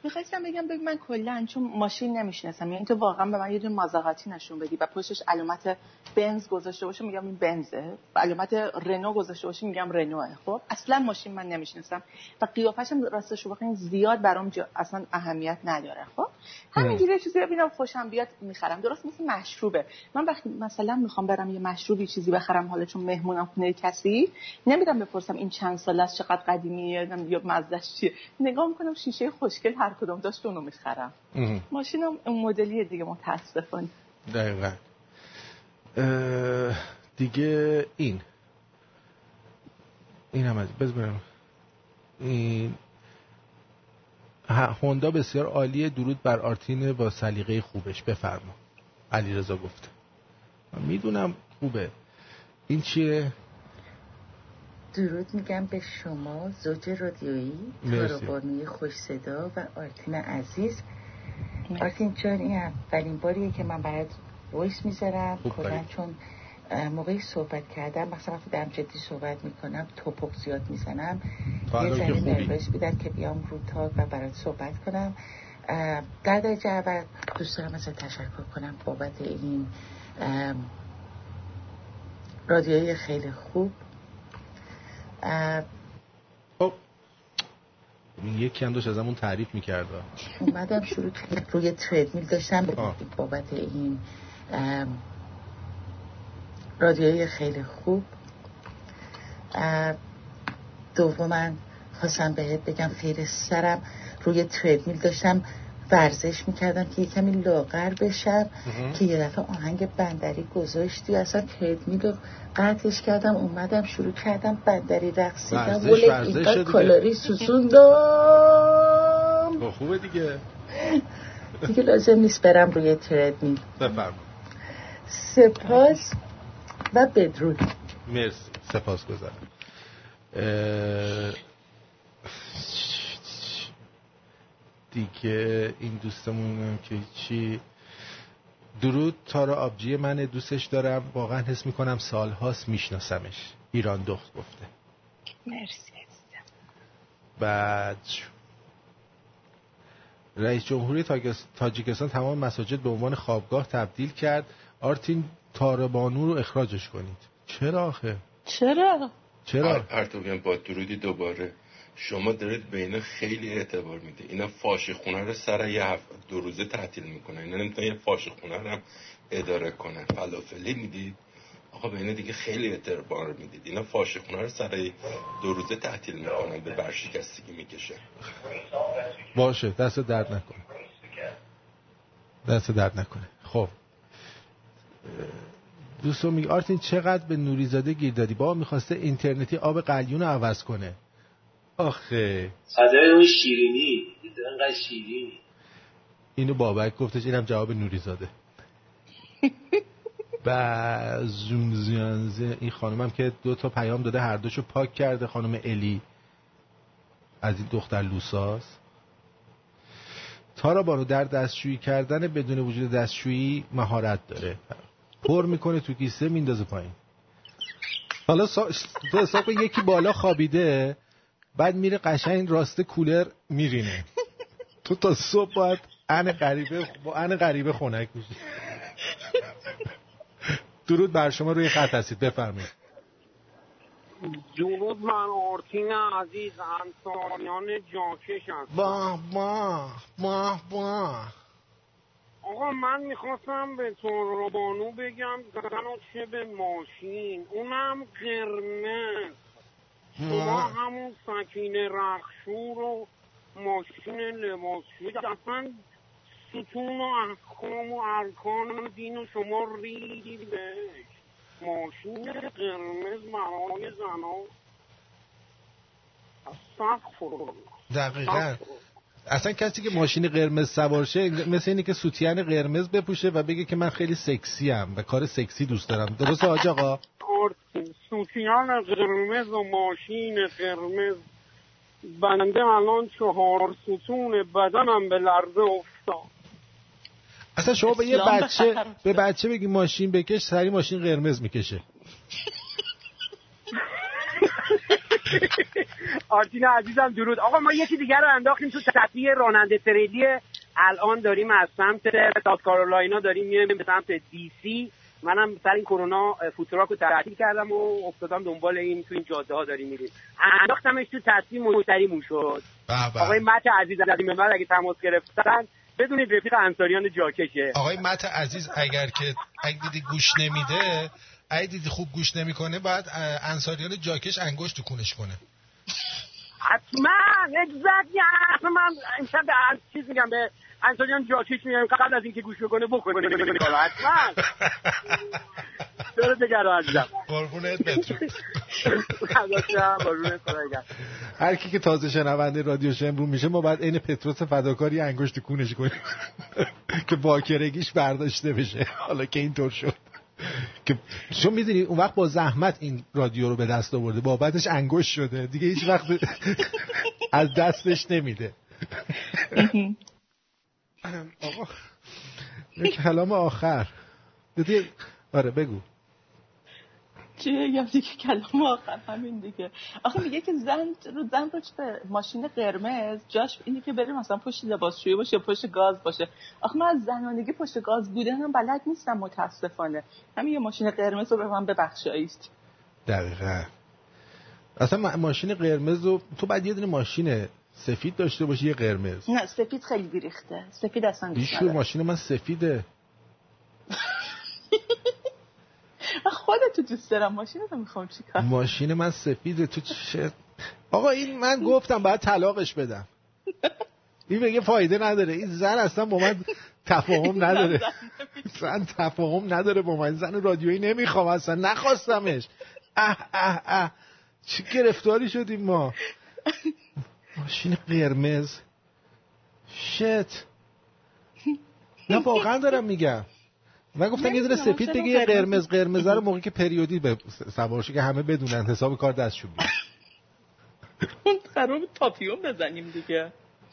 میخواستم بگم من کلا چون ماشین نمیشناسم، یعنی تو واقعا به من یه دونه مازاراتی نشون بدی و پشتش علامت بنز گذاشته باشه میگم این بنزه، علامت رنو گذاشته باشه میگم رنوئه. خب اصلا ماشین من نمیشناسم و قیافش هم راستش بخواین زیاد برام اصلا اهمیت نداره. خب همینجوری چیزی ببینم خوشم بیاد میخرم. درست مثل مشروبه، من وقتی مثلا میخوام برم یه مشروبی چیزی بخرم، حالا چون مهمونم خونه کسی، نمیرم بپرسم این چند ساله است، چقدر قدیمیه، یا مزه‌اش چیه. نگاه میکنم شیشه خوشگل هر کدوم داشت اونو میخرم. ماشینم اون مدلیه دیگه متاسفانه. دقیقاً. دیگه این هم بذارم. این هوندا بسیار عالیه، درود بر آرتین با سلیقه خوبش. بفرما. علیرضا گفته. من میدونم خوبه. این چیه؟ درود میگم به شما زوج رادیویی، کاروبانی خوش صدا و آرتین عزیز. آرتین جان این اولین باریه که من برات وایس میذارم، کلا چون موقعی صحبت کردم مثلا وقتی دارم جدی صحبت میکنم توپق زیاد میزنم، یه ذره نروس بیدم که بیام رو تاک و برات صحبت کنم. در درجه اول دوست دارم ازت تشکر کنم بابت این رادیویی خیلی خوب. یکی هم داشت از همون تعریف میکرد، اومدم شروع روی تردمیل داشتم بابت این رادیوی خیلی خوب. دوما خواستم بهت بگم خیر سرم روی تردمیل داشتم ورزش میکردم که یه کمی لاغر بشم که یه دفعه آهنگ بندری گذاشتی اصلا تردمیل رو قطعش کردم، اومدم شروع کردم بندری رقصیدم، ولی کالری سوزوندم. خوبه دیگه لازم نیست برم روی تردمیل. بفرمایید. سپاس و بدرود. مرسی، سپاسگزارم. دیگه این دوستمون که چی، درود تارا آبجی منه، دوستش دارم، واقعا حس میکنم سالهاست میشناسمش. ایران دخت گفته. مرسی عزیزم. بعد رئیس جمهوری تاجیکستان تمام مساجد به عنوان خوابگاه تبدیل کرد. آرتین تارا بانو رو اخراجش کنید. چرا آخه؟ چرا؟ آرتین با درودی دوباره، شما دارید به اینا خیلی اعتبار میده، اینا فاش خونه رو سر یه هفته دو روزه تعطیل میکنن، اینا نمیتونن یه فاش خونه رو هم اداره کنن. فلافلی میدید آقا، به اینا دیگه خیلی اعتبار میدید، اینا فاش خونه رو سر دو روزه تعطیل میکنن، به ورشکستگی میکشن. باشه، دست درد نکنه. خب دوستو میگه آرتین چقدر به نوری زاده گیر دادی، با میخواسته اینترنتی آب قلیون رو عوض کنه. آخه صدای اون شیرینی اینقدر شیرینی. اینو بابک گفتش، اینم جواب نوری زاده. و زونزیانزه این خانمم که دو تا پیام داده هر دوشو پاک کرده، خانم الی از این دختر لوساس. تارا بانو در دستشویی کردن بدون وجود دستشویی مهارت داره، پر میکنه تو کیسه میندازه پایین. حالا تو حساب یکی بالا خوابیده بعد میره قشنگ راست کولر میرینه. تو تا صبح باید ان غریبه خنک میشه. درود بر شما، روی خط هستید، بفرمایید. درود، من آرتین عزیز انصاریان جاکش هستم. آقا من میخواستم به تارا بانو بگم زنو چه به ماشین، اونم قرمز. شما همون سکینه رخشور و ماشین لباس شد، اصلا ستون و احکام و ارکان و دین و شما ریدید بهش. ماشین قرمز برای زنها، استغفرالله. دقیقاً اصلا کسی که ماشین قرمز سوار شه مثل اینی که سوتین قرمز بپوشه و بگه که من خیلی سکسی ام و کار سکسی دوست دارم. درسته حاج آقا؟ سوتین قرمز و ماشین قرمز، بنده الان 4 ستون بدنم به لرزه افتاد. اصلا شما به یه بچه بگی ماشین بکش، سری ماشین قرمز میکشه. آرتین عزیزم درود. آقا ما یکی دیگر رو انداختیم تو صفحه راننده تریلی. الان داریم از سمت ساوت کارولاینا داریم میایم به سمت دی سی. منم سر این کرونا فوتراکو تعطیل کردم و افتادم دنبال این تو این جاده ها داریم میریم. انداختمش تو تصمیم مشتریمون شد. آقای مت عزیز از این من اگه تماس گرفتن بدونید رفیق انصاریان جاکشه. آقای مت عزیز اگر که دیدی گوش نمیده، اگه دیدی خوب گوش نمیکنه، باید انصاریان جاکش انگشت کونش کنه. حتما اگزکتلی من امشب از چیز میگم به انصاریان جاکش میگم قبل از اینکه گوش بکنه بکنه. حتما درود دیگه عزیزم. قربونت بترم. خداشا قربونت خدایا. هر کی که تازه شنونده رادیو شمرون میشه ما باید عین پتروس فداکاری انگشت کونش کنیم که باکرگیش برداشته بشه. حالا که اینطور شد که شما میدونی اون وقت با زحمت این رادیو رو به دست آورده، بابتش انگشت شده دیگه، هیچ وقت از دستش نمیده. آقا کلام آخر دیگه. آره بگو چی بگم دیگه، کلام آخر همین دیگه. آخه میگه که زن رو چه ماشین قرمز، جاش اینی که بریم مثلا پشت لباسشویی باشه، پشت گاز باشه. آخه من از زنانگی پشت گاز بودنم بلد نیستم متاسفانه. همین یه ماشین قرمز رو به من ببخشایید. دقیقاً. اصلا ماشین قرمز رو تو بعد یه دونه ماشین سفید داشته باشی، یه قرمز. نه سفید خیلی بیریخته. سفید اصلا بیشتر. ماشین من سفیده. خودتو دوست دارم، ماشینتو میخوام چیکار؟ ماشین من سفیده تو چه؟ آقا این من گفتم باید طلاقش بدم. این میگه فایده نداره، این زن اصلا با من تفاهم نداره. زن تفاهم نداره با من، زن رادیویی نمیخوام، اصلا نخواستمش. اه اه اه چه گرفتاری شدیم ما. ماشین قرمز شت. نه واقعا دارم میگم، من گفتم یه ذره سفید بگه، یه قرمز. قرمز رو موقعی که پریودی به سوارشی که همه بدونن حساب کار دستشون میشه. اون خراب تاپیوم بزنیم دیگه.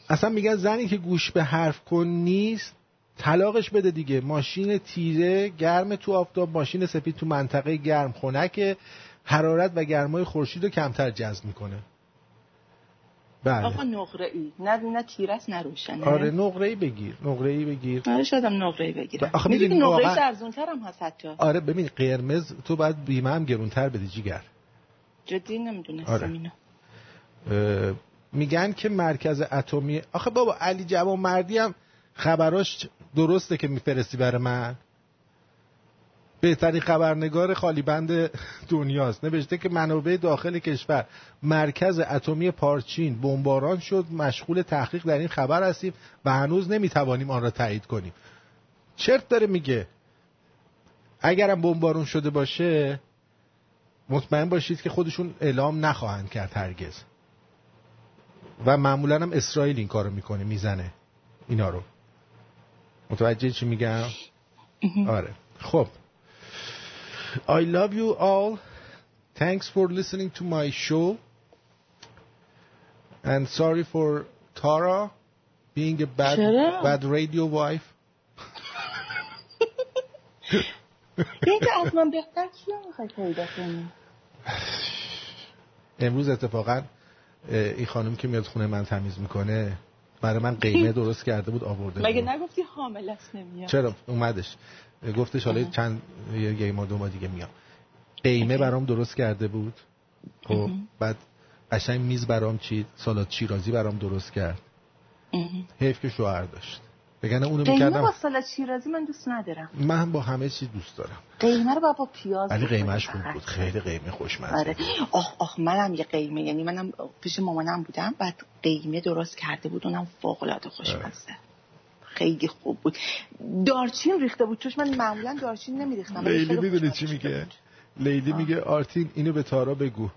اصلا میگن زنی که گوش به حرف کن نیست طلاقش بده دیگه. ماشین تیره گرم تو آفتاب، ماشین سفید تو منطقه گرم خنک، حرارت و گرمای خورشید رو کمتر جذب میکنه. بله. آقا نقره‌ای نه تیرست نه روشنه. آره نقره‌ای بگیر، آره شدم نقره‌ای بگیرم. آخه می‌دونی نقره‌ای ارزان‌تر هم هست حتی. آره ببین قرمز تو بعد بیمه هم گرون‌تر بدی جیگر. جدی نمی‌دونستم. آره. اینو میگن که مرکز اتمی. آخه بابا علی جوانمردی هم خبراش درسته که میفرستی برای من، بهترین خبرنگار خالیبند دنیاست. نوشته که منابع داخل کشور، مرکز اتمی پارچین بمباران شد، مشغول تحقیق در این خبر هستیم و هنوز نمیتوانیم آن را تایید کنیم. چرت داره میگه. اگرم بمبارون شده باشه مطمئن باشید که خودشون اعلام نخواهند کرد هرگز. و معمولا هم اسرائیل این کارو میکنه، میزنه اینا رو. متوجه چی میگم؟ آره. خب I love you all. Thanks for listening to my show. And sorry for Tara being a bad radio wife. اینکه از من بهتر چی نمیخوای پیدا کنی؟ امروز اتفاقا این خانم که میاد خونه من تمیز میکنه برای من قیمه درست کرده بود آورده. مگه نگفتی حامل است نمیاد؟ چرا اومدش گفتش حالا چند یه ما دو ما دیگه میام. قیمه برام درست کرده بود. خب بعد قشنگ میز برام چید، سالاد شیرازی برام درست کرد. حیف که شوهر داشت. بگنه اونو می‌کردم. قیمه با سالاد شیرازی من دوست ندارم. من با همه چیز دوست دارم. قیمه رو با پیاز. علی قیمه‌اش خوب بود. خیلی قیمه خوشمزه. آره. آخ منم یه قیمه، یعنی منم پیش مامانم بودم، بعد قیمه درست کرده بود، اونم فوق‌العاده خوشمزه. خیلی خوب بود. دارچین ریخته بود. چون من معمولا دارچین نمی‌ریختم. لیلی میدونی چی میگه؟ لیلی میگه آرتین اینو به تارا بگو.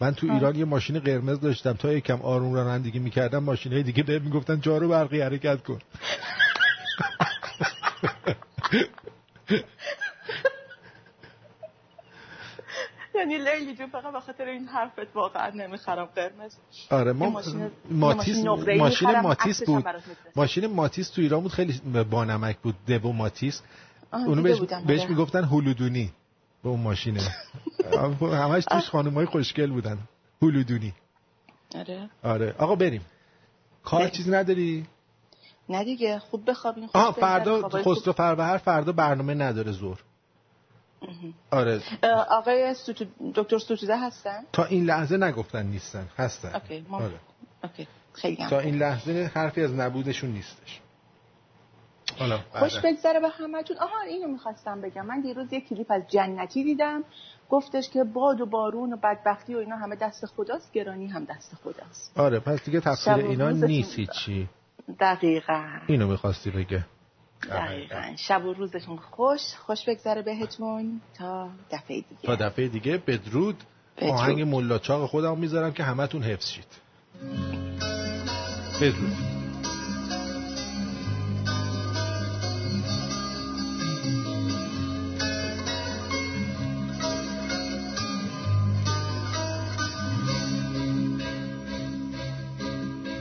من تو ایران یه ماشین قرمز داشتم، تا یکم آروم رانندگی می‌کردم ماشینای دیگه بهم میگفتن جارو برقی حرکت کن. یعنی لیلی جون فقط به خاطر این حرفت واقعا نمیخرم قرمز. آره ماشین ماتیس بود. ماشین ماتیس تو ایران بود، خیلی بانمک بود، دو ماتیس. اونو بهش میگفتن هلودونی. به اون ماشینه همهش توش خانم‌های خوشگل بودن. هلودونی. آره آره. آقا بریم. کار چیز نداری؟ نه دیگه. خوب بخوابین. آها فردا خسرو فروهر فردا برنامه نداره ظهر. آره. آقای دکتر ستوده هستن؟ تا این لحظه نگفتن نیستن. هستن. اوکی. آره. اوکی. خیلی هم. تا این لحظه حرفی از نبودشون نیستش. خوش بگذره به همتون. آها اینو میخواستم بگم. من دیروز یک کلیپ از جنتی دیدم، گفتش که باد و بارون و بدبختی و اینا همه دست خداست، گرانی هم دست خداست. آره پس دیگه تفسیر اینا نیست چی. دقیقاً اینو میخواستی بگه. دقیقاً. شب و روزتون خوش بگذره بهتون. تا دفعه دیگه. تا دفعه دیگه. بدرود. آهنگ ملاچاق خودم میذارم که همتون حفظ شید. بدرود.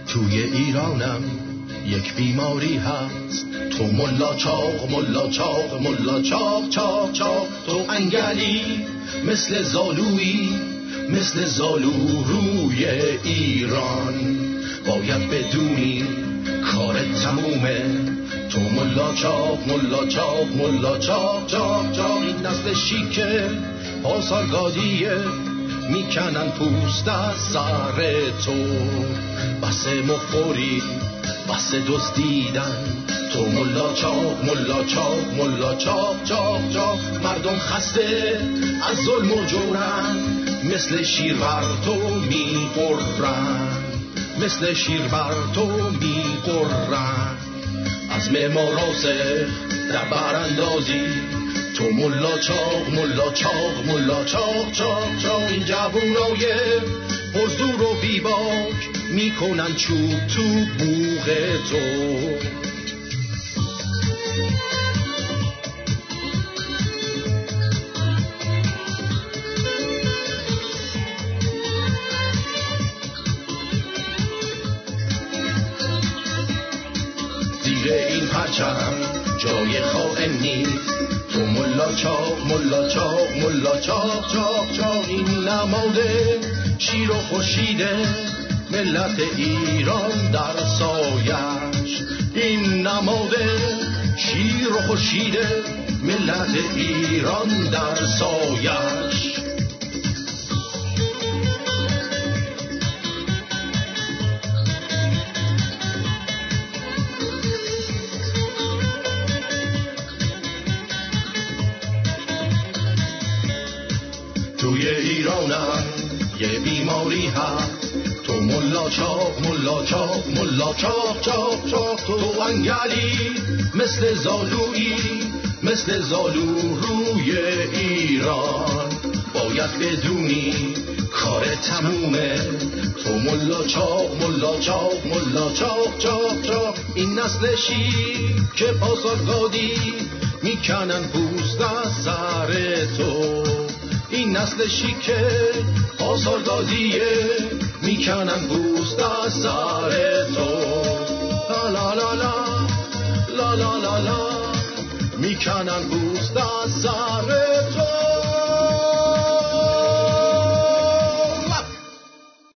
توی ایرانم یک بیماری هست، تو ملاچاق ملاچاق ملاچاق چاق چاق، تو انگلی مثل زالویی مثل زالو روی ایران. باید بدونی کارت تمومه، تو ملاچاق ملاچاق ملاچاق چاق چاق. این نسل شیکه پاسارگادیه میکنن پوست از سر تو، بس مخوری بس دزدیدن. تو ملاچاق ملاچاق ملاچاق چاق چاق. مردم خسته از ظلم و جورن، مثل شیر بر تو میقرن، مثل شیر بر تو میقرن. از معماراسه در براندازی، تو ملاچاق ملاچاق ملاچاق چاق چاق. این جوونای پرزور و بیباک میکنن چوب تو بوغ تو. زیر این پرچم جای خائن نیست، تو ملاچاق ملاچاق ملاچاق چاق چاق. این نماده شیر و خورشیده ملت ایران در سایش، این نماده شیر و خورشیده ملت ایران در سایش. توی ایرانم یه بیماری هست، تو ملاچاق ملاچاق ملاچاق چاق چاق. تو انگلی مثل زالویی مثل زالو روی ایران. باید بدونی کار تمومه. تو ملا چاق این نسلشی که پاسارگادی میکنن پوست از سر تو. این نسلشی که پاسارگادیه میکنن پوست از سر تو. لا لا لا لا لا لا لا لا میکنن پوست از سر